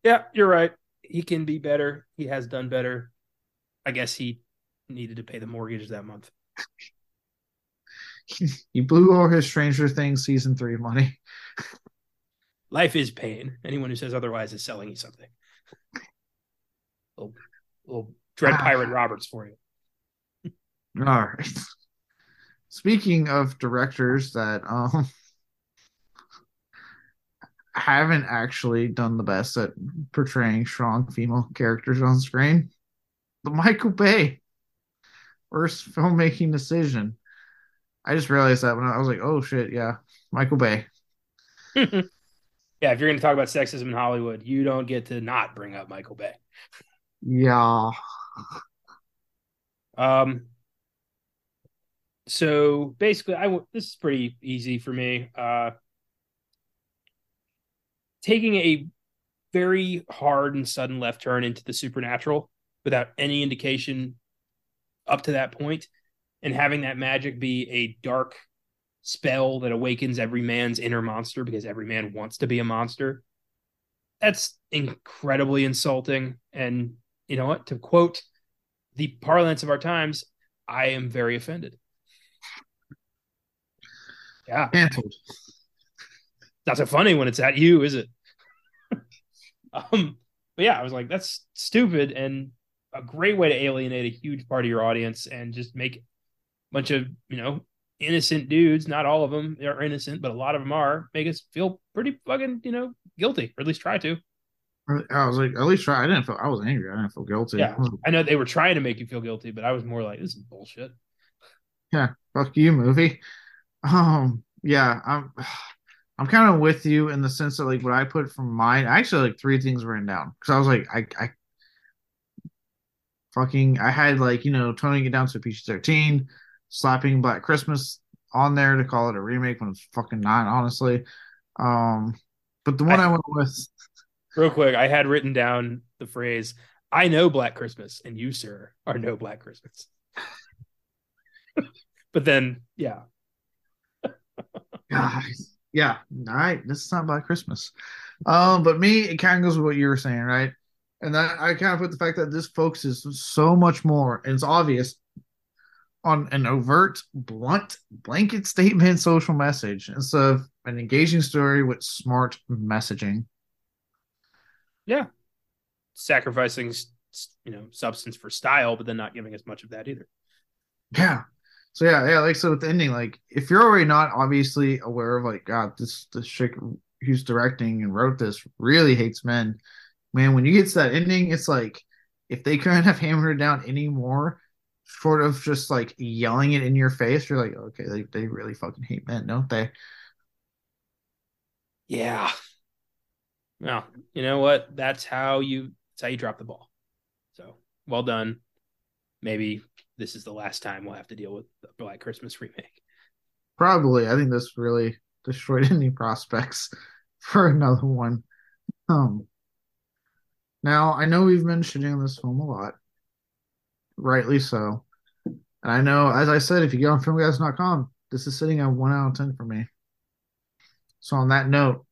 Yeah, you're right. He can be better. He has done better. I guess he needed to pay the mortgage that month. he, he blew all his Stranger Things season three money. Life is pain. Anyone who says otherwise is selling you something. Little, little Dread Pirate Roberts for you. All right. Speaking of directors that um, haven't actually done the best at portraying strong female characters on screen, the Michael Bay worst filmmaking decision. I just realized that when I was like, oh shit, yeah, Michael Bay. Yeah, if you're going to talk about sexism in Hollywood, you don't get to not bring up Michael Bay. Yeah. Um. So basically, I w- this is pretty easy for me. Uh, taking a very hard and sudden left turn into the supernatural without any indication up to that point, and having that magic be a dark spell that awakens every man's inner monster because every man wants to be a monster. That's incredibly insulting. And you know what? To quote the parlance of our times, I am very offended. Yeah. Canceled. Not so funny when it's at you, is it? um, but yeah, I was like, that's stupid and a great way to alienate a huge part of your audience and just make a bunch of, you know, innocent dudes, not all of them are innocent, but a lot of them are, make us feel pretty fucking, you know, guilty, or at least try to. I was like, at least try. I didn't feel, I was angry. I didn't feel guilty. Yeah. I know they were trying to make you feel guilty, but I was more like, this is bullshit. Yeah. Fuck you, movie. Um, yeah, I'm I'm kind of with you in the sense that, like, what I put from mine, I actually had, like, three things written down. Because I was like, I, I fucking, I had, like, you know, toning it down to P G thirteen, slapping Black Christmas on there to call it a remake when it's fucking not, honestly. Um, but the one I, I went with... Real quick, I had written down the phrase, I know Black Christmas, and you, sir, are no Black Christmas. But then, yeah. God. Yeah, all right. This is not Black Christmas. Um, but me, it kind of goes with what you were saying, right? And that, I kind of put the fact that this focuses so much more, and it's obvious, on an overt, blunt, blanket statement social message instead of an engaging story with smart messaging. Yeah. Sacrificing, you know, substance for style, but then not giving us much of that either. Yeah. So yeah, yeah, like so with the ending, like if you're already not obviously aware of like, God, this this chick who's directing and wrote this really hates men, man. When you get to that ending, it's like if they couldn't have hammered it down any more, short of just like yelling it in your face, you're like, okay, like they really fucking hate men, don't they? Yeah. Well, you know what? That's how you. That's how you drop the ball. So well done. Maybe this is the last time we'll have to deal with the Black Christmas remake. Probably. I think this really destroyed any prospects for another one. Um, now, I know we've been shitting on this film a lot. Rightly so. And I know, as I said, if you go on filmgazm dot com, this is sitting at one out of ten for me. So on that note,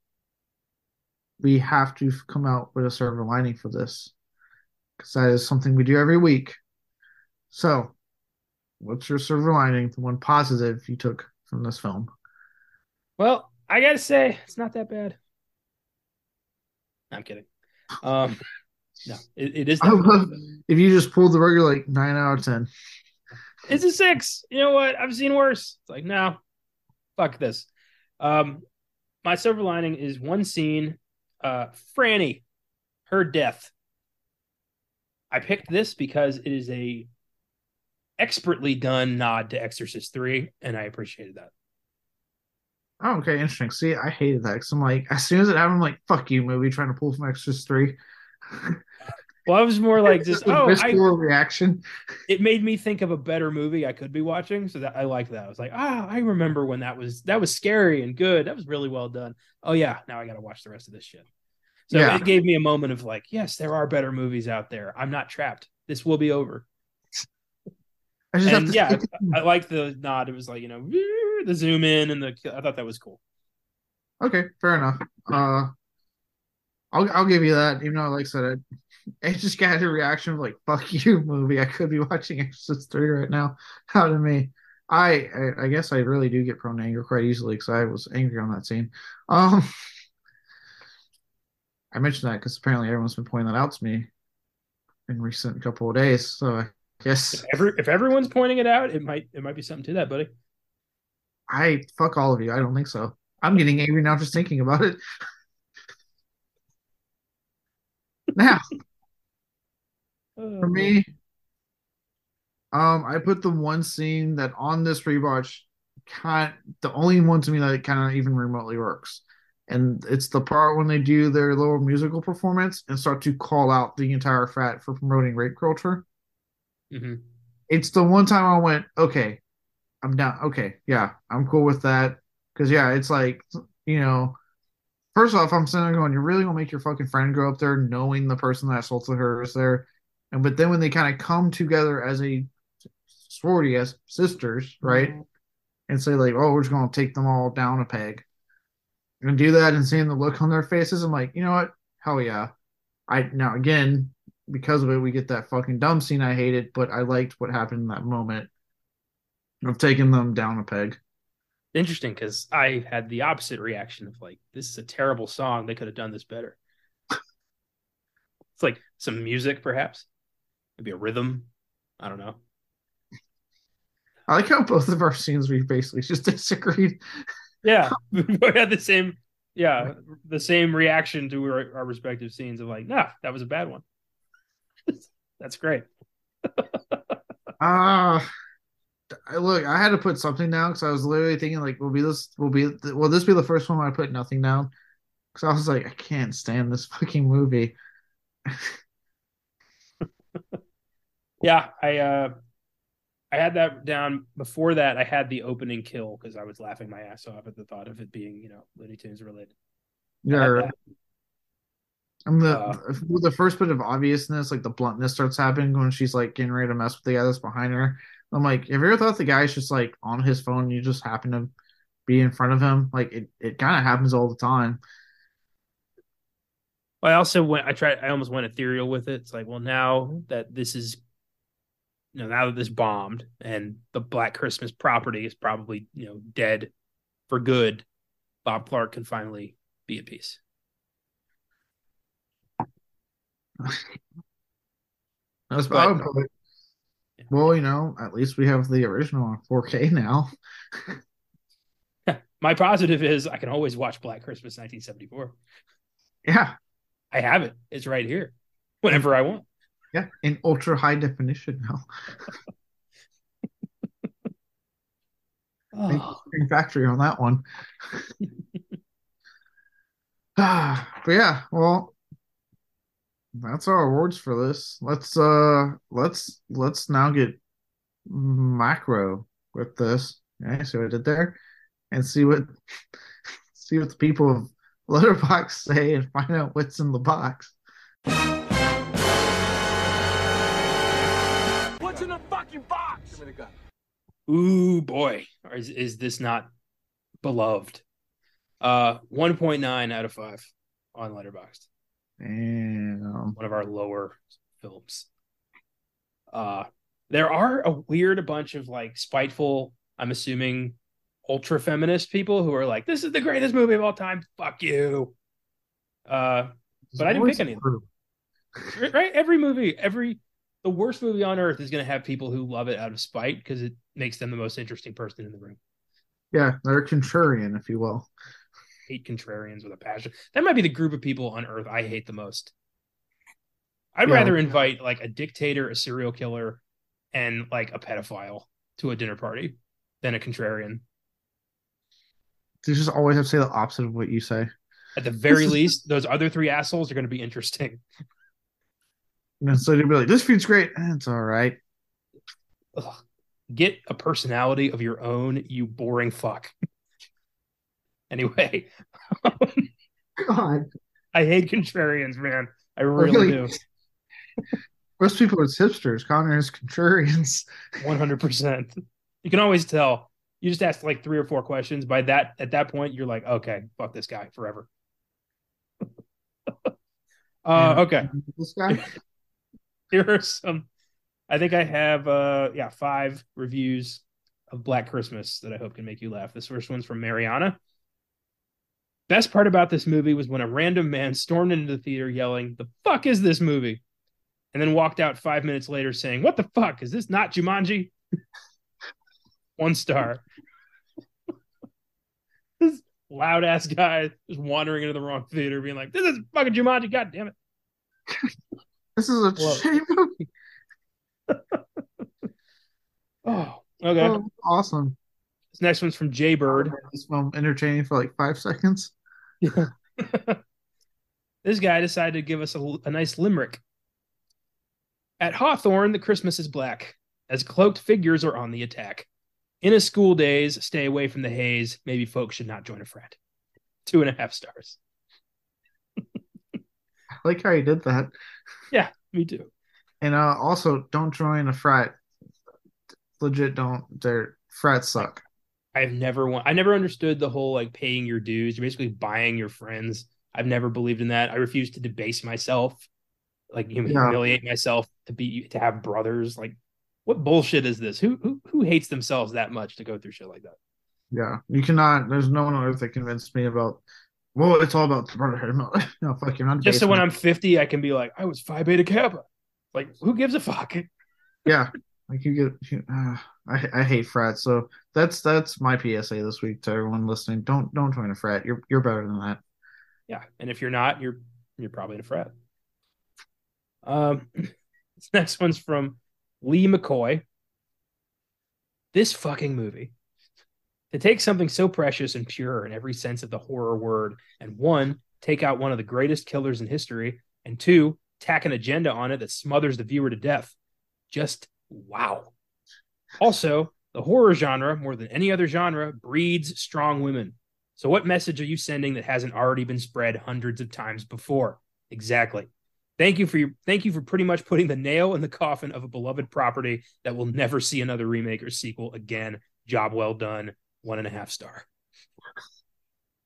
we have to come out with a silver lining for this. Because that is something we do every week. So, what's your silver lining, the one positive you took from this film? Well, I gotta say, it's not that bad. No, I'm kidding. Um, no, it, it is. I love if you just pulled the regular like nine out of ten. It's a six. You know what? I've seen worse. It's like no, fuck this. Um, my silver lining is one scene. Uh, Franny, her death. I picked this because it is a expertly done nod to Exorcist three, and I appreciated that. Oh, okay, interesting. See, I hated that because I'm like, as soon as it happened, I'm like, fuck you, movie, trying to pull from Exorcist three. Well, I was more like, just, oh, I, reaction. It made me think of a better movie I could be watching, so that I liked that. I was like, ah, I remember when that was that was scary and good. That was really well done. Oh yeah, now I got to watch the rest of this shit. So yeah. It gave me a moment of like, yes, there are better movies out there. I'm not trapped. This will be over. I just and have to yeah, I, I like the nod. It was like, you know, the zoom in and the. I thought that was cool. Okay, fair enough. Uh, I'll I'll give you that. Even though, like I said, I, I just got a reaction of like, "Fuck you, movie." I could be watching Exorcist three right now. How to me? I, I I guess I really do get prone to anger quite easily because I was angry on that scene. Um, I mentioned that because apparently everyone's been pointing that out to me in recent couple of days. So I guess if, every, if everyone's pointing it out, it might it might be something to that, buddy. I fuck all of you. I don't think so. I'm getting angry now just thinking about it. Now, for me, um, I put the one scene that on this rewatch, kind the only one to me that kind of even remotely works, and it's the part when they do their little musical performance and start to call out the entire frat for promoting rape culture. Mm-hmm. It's the one time I went, okay, I'm down. Okay, yeah, I'm cool with that. Because, yeah, it's like, you know, first off, I'm sitting there going, you're really going to make your fucking friend go up there knowing the person that assaulted her is there. And but then when they kind of come together as a sorority, as sisters, right, mm-hmm. and say, like, oh, we're just going to take them all down a peg and do that, and seeing the look on their faces, I'm like, you know what? Hell yeah. I Now, again, because of it, we get that fucking dumb scene I hated, but I liked what happened in that moment of taking them down a peg. Interesting, because I had the opposite reaction of like, this is a terrible song. They could have done this better. It's like some music, perhaps. Maybe a rhythm. I don't know. I like how both of our scenes, we basically just disagreed. Yeah, we had the same, yeah, the same reaction to our, our respective scenes of like, nah, that was a bad one. That's great. Ah. uh... I look, I had to put something down because I was literally thinking like, will be this, will be, will this be the first one where I put nothing down? Because I was like, I can't stand this fucking movie. Yeah, I, uh, I had that down. Before that, I had the opening kill because I was laughing my ass off at the thought of it being, you know, Looney Tunes related. Yeah, I'm the uh, the first bit of obviousness, like the bluntness starts happening when she's like getting ready to mess with the guy that's behind her. I'm like, have you ever thought the guy's just like on his phone and you just happen to be in front of him? Like it, it kind of happens all the time. Well, I also went, I tried, I almost went ethereal with it. It's like, well, now that this is, you know, now that this bombed and the Black Christmas property is probably, you know, dead for good, Bob Clark can finally be at peace. That's probably. But, well, you know, at least we have the original on four K now. My positive is I can always watch Black Christmas nineteen seventy-four. Yeah. I have it. It's right here whenever I want. Yeah, in ultra high definition now. Oh. Factory on that one. Ah, but yeah, well... That's our awards for this. Let's uh, let's let's now get macro with this. Okay, see what I did there, and see what see what the people of Letterboxd say, and find out what's in the box. What's in the fucking box? Give me the gun. Ooh boy, is is this not beloved? Uh, one point nine out of five on Letterboxd. Damn. One of our lower films. Uh, there are a weird bunch of like spiteful, I'm assuming, ultra feminist people who are like, "This is the greatest movie of all time. Fuck you." Uh, but I didn't pick any of them. Right? Every movie, every the worst movie on earth is going to have people who love it out of spite because it makes them the most interesting person in the room. Yeah, they're contrarian, if you will. Hate contrarians with a passion. That might be the group of people on earth I hate the most. I'd yeah. rather invite like a dictator, a serial killer, and like a pedophile to a dinner party than a contrarian. You just always have to say the opposite of what you say. At the very is... least, those other three assholes are going to be interesting. And so you'd be like, this food's great. It's all right. Ugh. Get a personality of your own, you boring fuck. Anyway, God, I hate contrarians, man. I really, really? do. Most people is hipsters. Connor is contrarians. one hundred percent. You can always tell. You just ask like three or four questions. By that, at that point, you're like, okay, fuck this guy forever. uh, yeah. Okay. This guy. Here are some. I think I have, uh, yeah, five reviews of Black Christmas that I hope can make you laugh. This first one's from Mariana. Best part about this movie was when a random man stormed into the theater yelling, "The fuck is this movie?" And then walked out five minutes later saying, "What the fuck? Is this not Jumanji?" One star. This loud ass guy just wandering into the wrong theater being like, "This is fucking Jumanji, god damn it." This is a shitty movie. Oh, okay. Oh, awesome. This next one's from Jay Bird. This one entertaining for like five seconds. Yeah. This guy decided to give us a, a nice limerick. At Hawthorne, the Christmas is black, as cloaked figures are on the attack. In his school days, stay away from the haze. Maybe folks should not join a frat. Two and a half stars. I like how you did that. Yeah, me too. And uh, also, don't join a frat. Legit, don't. They're frats suck. I've never won- I never understood the whole like paying your dues. You're basically buying your friends. I've never believed in that. I refuse to debase myself, like humiliate yeah. myself to be to have brothers. Like, what bullshit is this? Who who who hates themselves that much to go through shit like that? Yeah, you cannot. There's no one on earth that convinced me about. Well, it's all about the brotherhood. No, fuck you're not. Just so when I'm fifty, I can be like, I was Phi Beta Kappa. Like, who gives a fuck? Yeah, like you get. Uh, I I hate frats, so that's that's my P S A this week to everyone listening. Don't don't join a frat. You're you're better than that. Yeah, and if you're not, you're you're probably in a frat. Um, this next one's from Lee McCoy. This fucking movie. To take something so precious and pure in every sense of the horror word, and one, take out one of the greatest killers in history, and two, tack an agenda on it that smothers the viewer to death. Just wow. Also, the horror genre, more than any other genre, breeds strong women. So what message are you sending that hasn't already been spread hundreds of times before? Exactly. Thank you for your, thank you for pretty much putting the nail in the coffin of a beloved property that will never see another remake or sequel again. Job well done. One and a half star.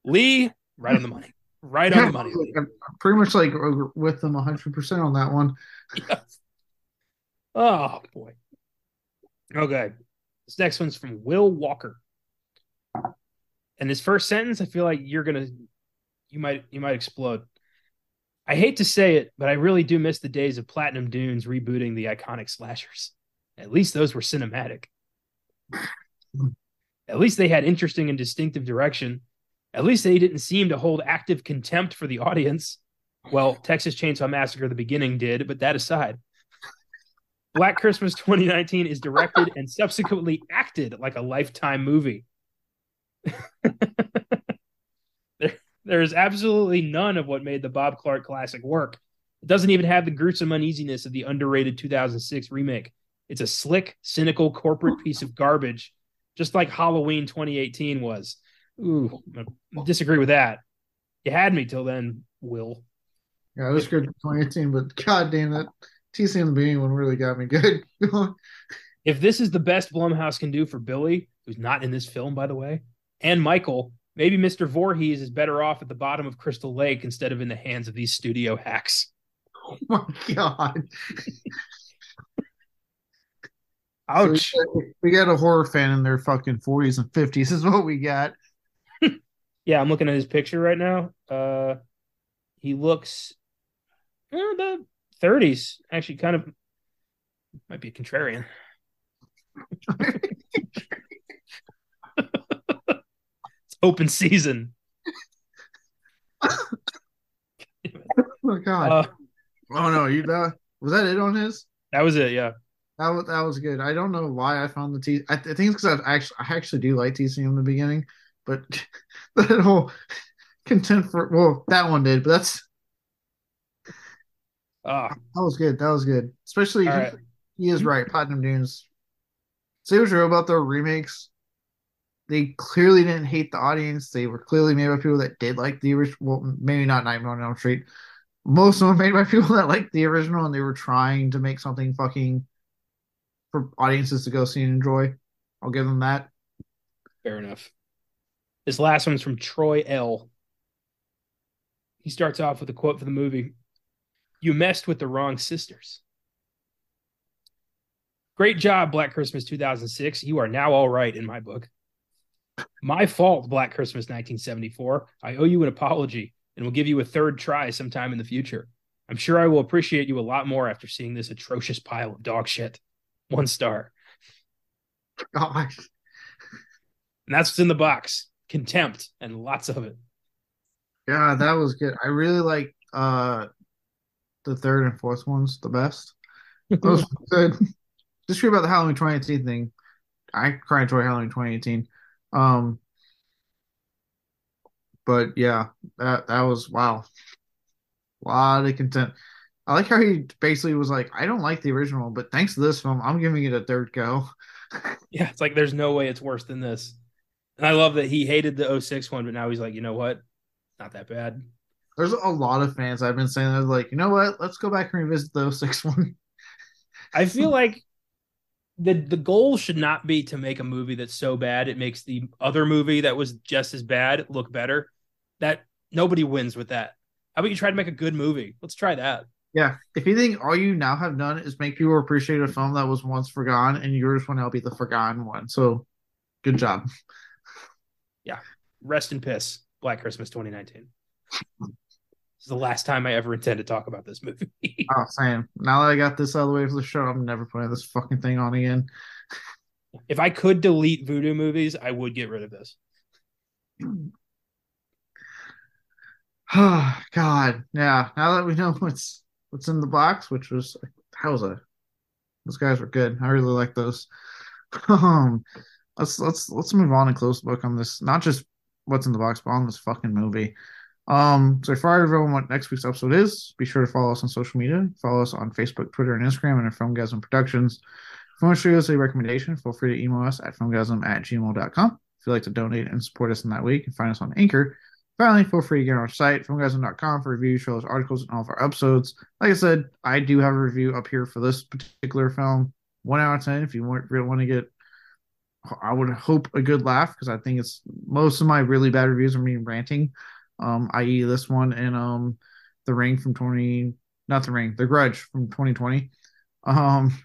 Lee, right on the money. Right yeah, on the money. I'm pretty much like with them one hundred percent on that one. Yes. Oh, boy. Okay. This next one's from Will Walker. And this first sentence, I feel like you're going to, you might, you might explode. I hate to say it, but I really do miss the days of Platinum Dunes rebooting the iconic slashers. At least those were cinematic. At least they had interesting and distinctive direction. At least they didn't seem to hold active contempt for the audience. Well, Texas Chainsaw Massacre: The Beginning did, but that aside. Black Christmas twenty nineteen is directed and subsequently acted like a Lifetime movie. There is absolutely none of what made the Bob Clark classic work. It doesn't even have the gruesome uneasiness of the underrated two thousand six remake. It's a slick, cynical, corporate piece of garbage, just like Halloween twenty eighteen was. Ooh, I disagree with that. You had me till then, Will. Yeah, it was good for twenty eighteen, but goddamn, that T C and the Beanie one really got me good. If this is the best Blumhouse can do for Billy, who's not in this film, by the way, and Michael, maybe Mister Voorhees is better off at the bottom of Crystal Lake instead of in the hands of these studio hacks. Oh my god. Ouch. So we got a horror fan in their fucking forties and fifties is what we got. Yeah, I'm looking at his picture right now. Uh, he looks uh, the thirties. Actually, kind of might be a contrarian. Open season. Oh my god! Uh, oh no, you uh, was that it on his? That was it. Yeah, that was that was good. I don't know why I found the T. I, th- I think it's because I actually I actually do like T C in the beginning, but that whole content for well that one did, but that's uh, that was good. That was good. Especially he, right. he is right. Platinum Dunes. Say what you're about their remakes. They clearly didn't hate the audience. They were clearly made by people that did like the original. Well, maybe not Nightmare on Elm Street, most of them made by people that liked the original, and they were trying to make something fucking for audiences to go see and enjoy. I'll give them that. Fair enough. This last one's from Troy L. He starts off with a quote for the movie. You messed with the wrong sisters. Great job, Black Christmas two thousand six. You are now all right in my book. My fault, Black Christmas nineteen seventy-four. I owe you an apology and will give you a third try sometime in the future. I'm sure I will appreciate you a lot more after seeing this atrocious pile of dog shit. One star. Oh my. And that's what's in the box. Contempt and lots of it. Yeah, that was good. I really like uh, the third and fourth ones the best. Those were good. Just read about the Halloween twenty eighteen thing. I cried enjoy Halloween twenty eighteen. Um, but yeah, that that was wow. A lot of content. I like how he basically was like, I don't like the original, but thanks to this film, I'm giving it a third go. Yeah, it's like there's no way it's worse than this. And I love that he hated the oh six one, but now he's like, you know what? Not that bad. There's a lot of fans I've been saying that like, you know what? Let's go back and revisit the oh six one. I feel like the the goal should not be to make a movie that's so bad it makes the other movie that was just as bad look better. That nobody wins with that. How about you try to make a good movie? Let's try that. Yeah. If you think all you now have done is make people appreciate a film that was once forgotten, and yours will now be the forgotten one. So good job. Yeah. Rest in piss, Black Christmas twenty nineteen. This is the last time I ever intend to talk about this movie. Oh, same. Now that I got this out of the way for the show, I'm never putting this fucking thing on again. If I could delete voodoo movies, I would get rid of this. Oh, God. Yeah. Now that we know what's what's in the box, which was, that was a, those guys were good. I really like those. um, let's let's let's move on and close the book on this. Not just what's in the box, but on this fucking movie. Um, so for everyone, what next week's episode is, be sure to follow us on social media. Follow us on Facebook, Twitter, and Instagram, and at Filmgazm Productions. If you want to show us a recommendation, feel free to email us at filmgazm at gmail dot com. If you'd like to donate and support us in that week, and find us on Anchor. Finally, feel free to get on our site, filmgazm dot com, for reviews, shows, articles, and all of our episodes. Like I said, I do have a review up here for this particular film, one hour ten. If you want, really want to get, I would hope, a good laugh, because I think it's most of my really bad reviews are me ranting, um, that is this one and um, The Ring from twenty, not The Ring, The Grudge from twenty twenty. Um,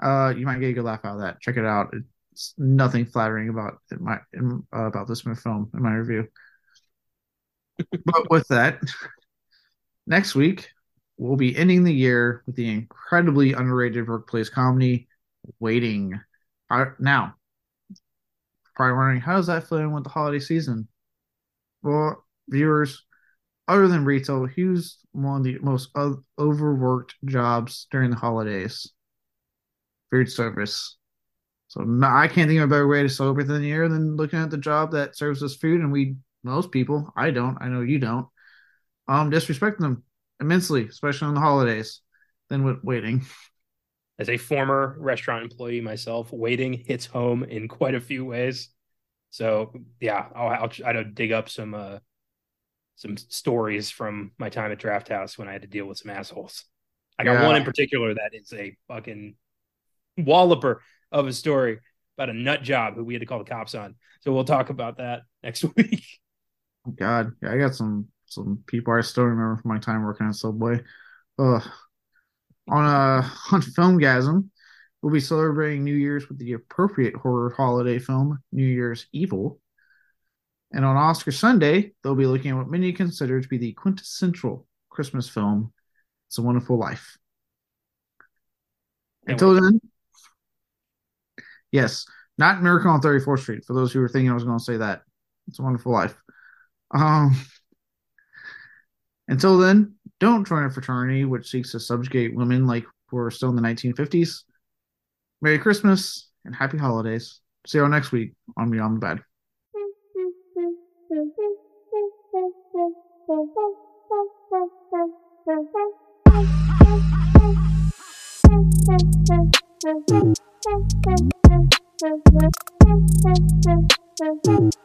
uh, you might get a good laugh out of that. Check it out. It, It's nothing flattering about it, my in, uh, about this film in my review. But with that, next week we'll be ending the year with the incredibly underrated workplace comedy Waiting. I, now, probably wondering, how does that fit in with the holiday season? Well, viewers, other than retail, who's one of the most o- overworked jobs during the holidays? Food service. So no, I can't think of a better way to celebrate the year than looking at the job that serves us food. And we, most people, I don't, I know you don't, um, disrespect them immensely, especially on the holidays. Then with waiting. As a former restaurant employee myself, waiting hits home in quite a few ways. So yeah, I'll, I'll, I'll dig up some, uh, some stories from my time at Draft House when I had to deal with some assholes. I got yeah. one in particular that is a fucking walloper of a story about a nut job who we had to call the cops on. So we'll talk about that next week. Oh God. Yeah, I got some some people I still remember from my time working at Subway. Uh, on uh, on Filmgasm, we'll be celebrating New Year's with the appropriate horror holiday film, New Year's Evil. And on Oscar Sunday, they'll be looking at what many consider to be the quintessential Christmas film, It's a Wonderful Life. Until then, yes, not Miracle on thirty-fourth Street, for those who were thinking I was going to say that. It's a Wonderful Life. Um, until then, don't join a fraternity which seeks to subjugate women like we're still in the nineteen fifties. Merry Christmas and happy holidays. See you all next week on Beyond the Bad. Thank you.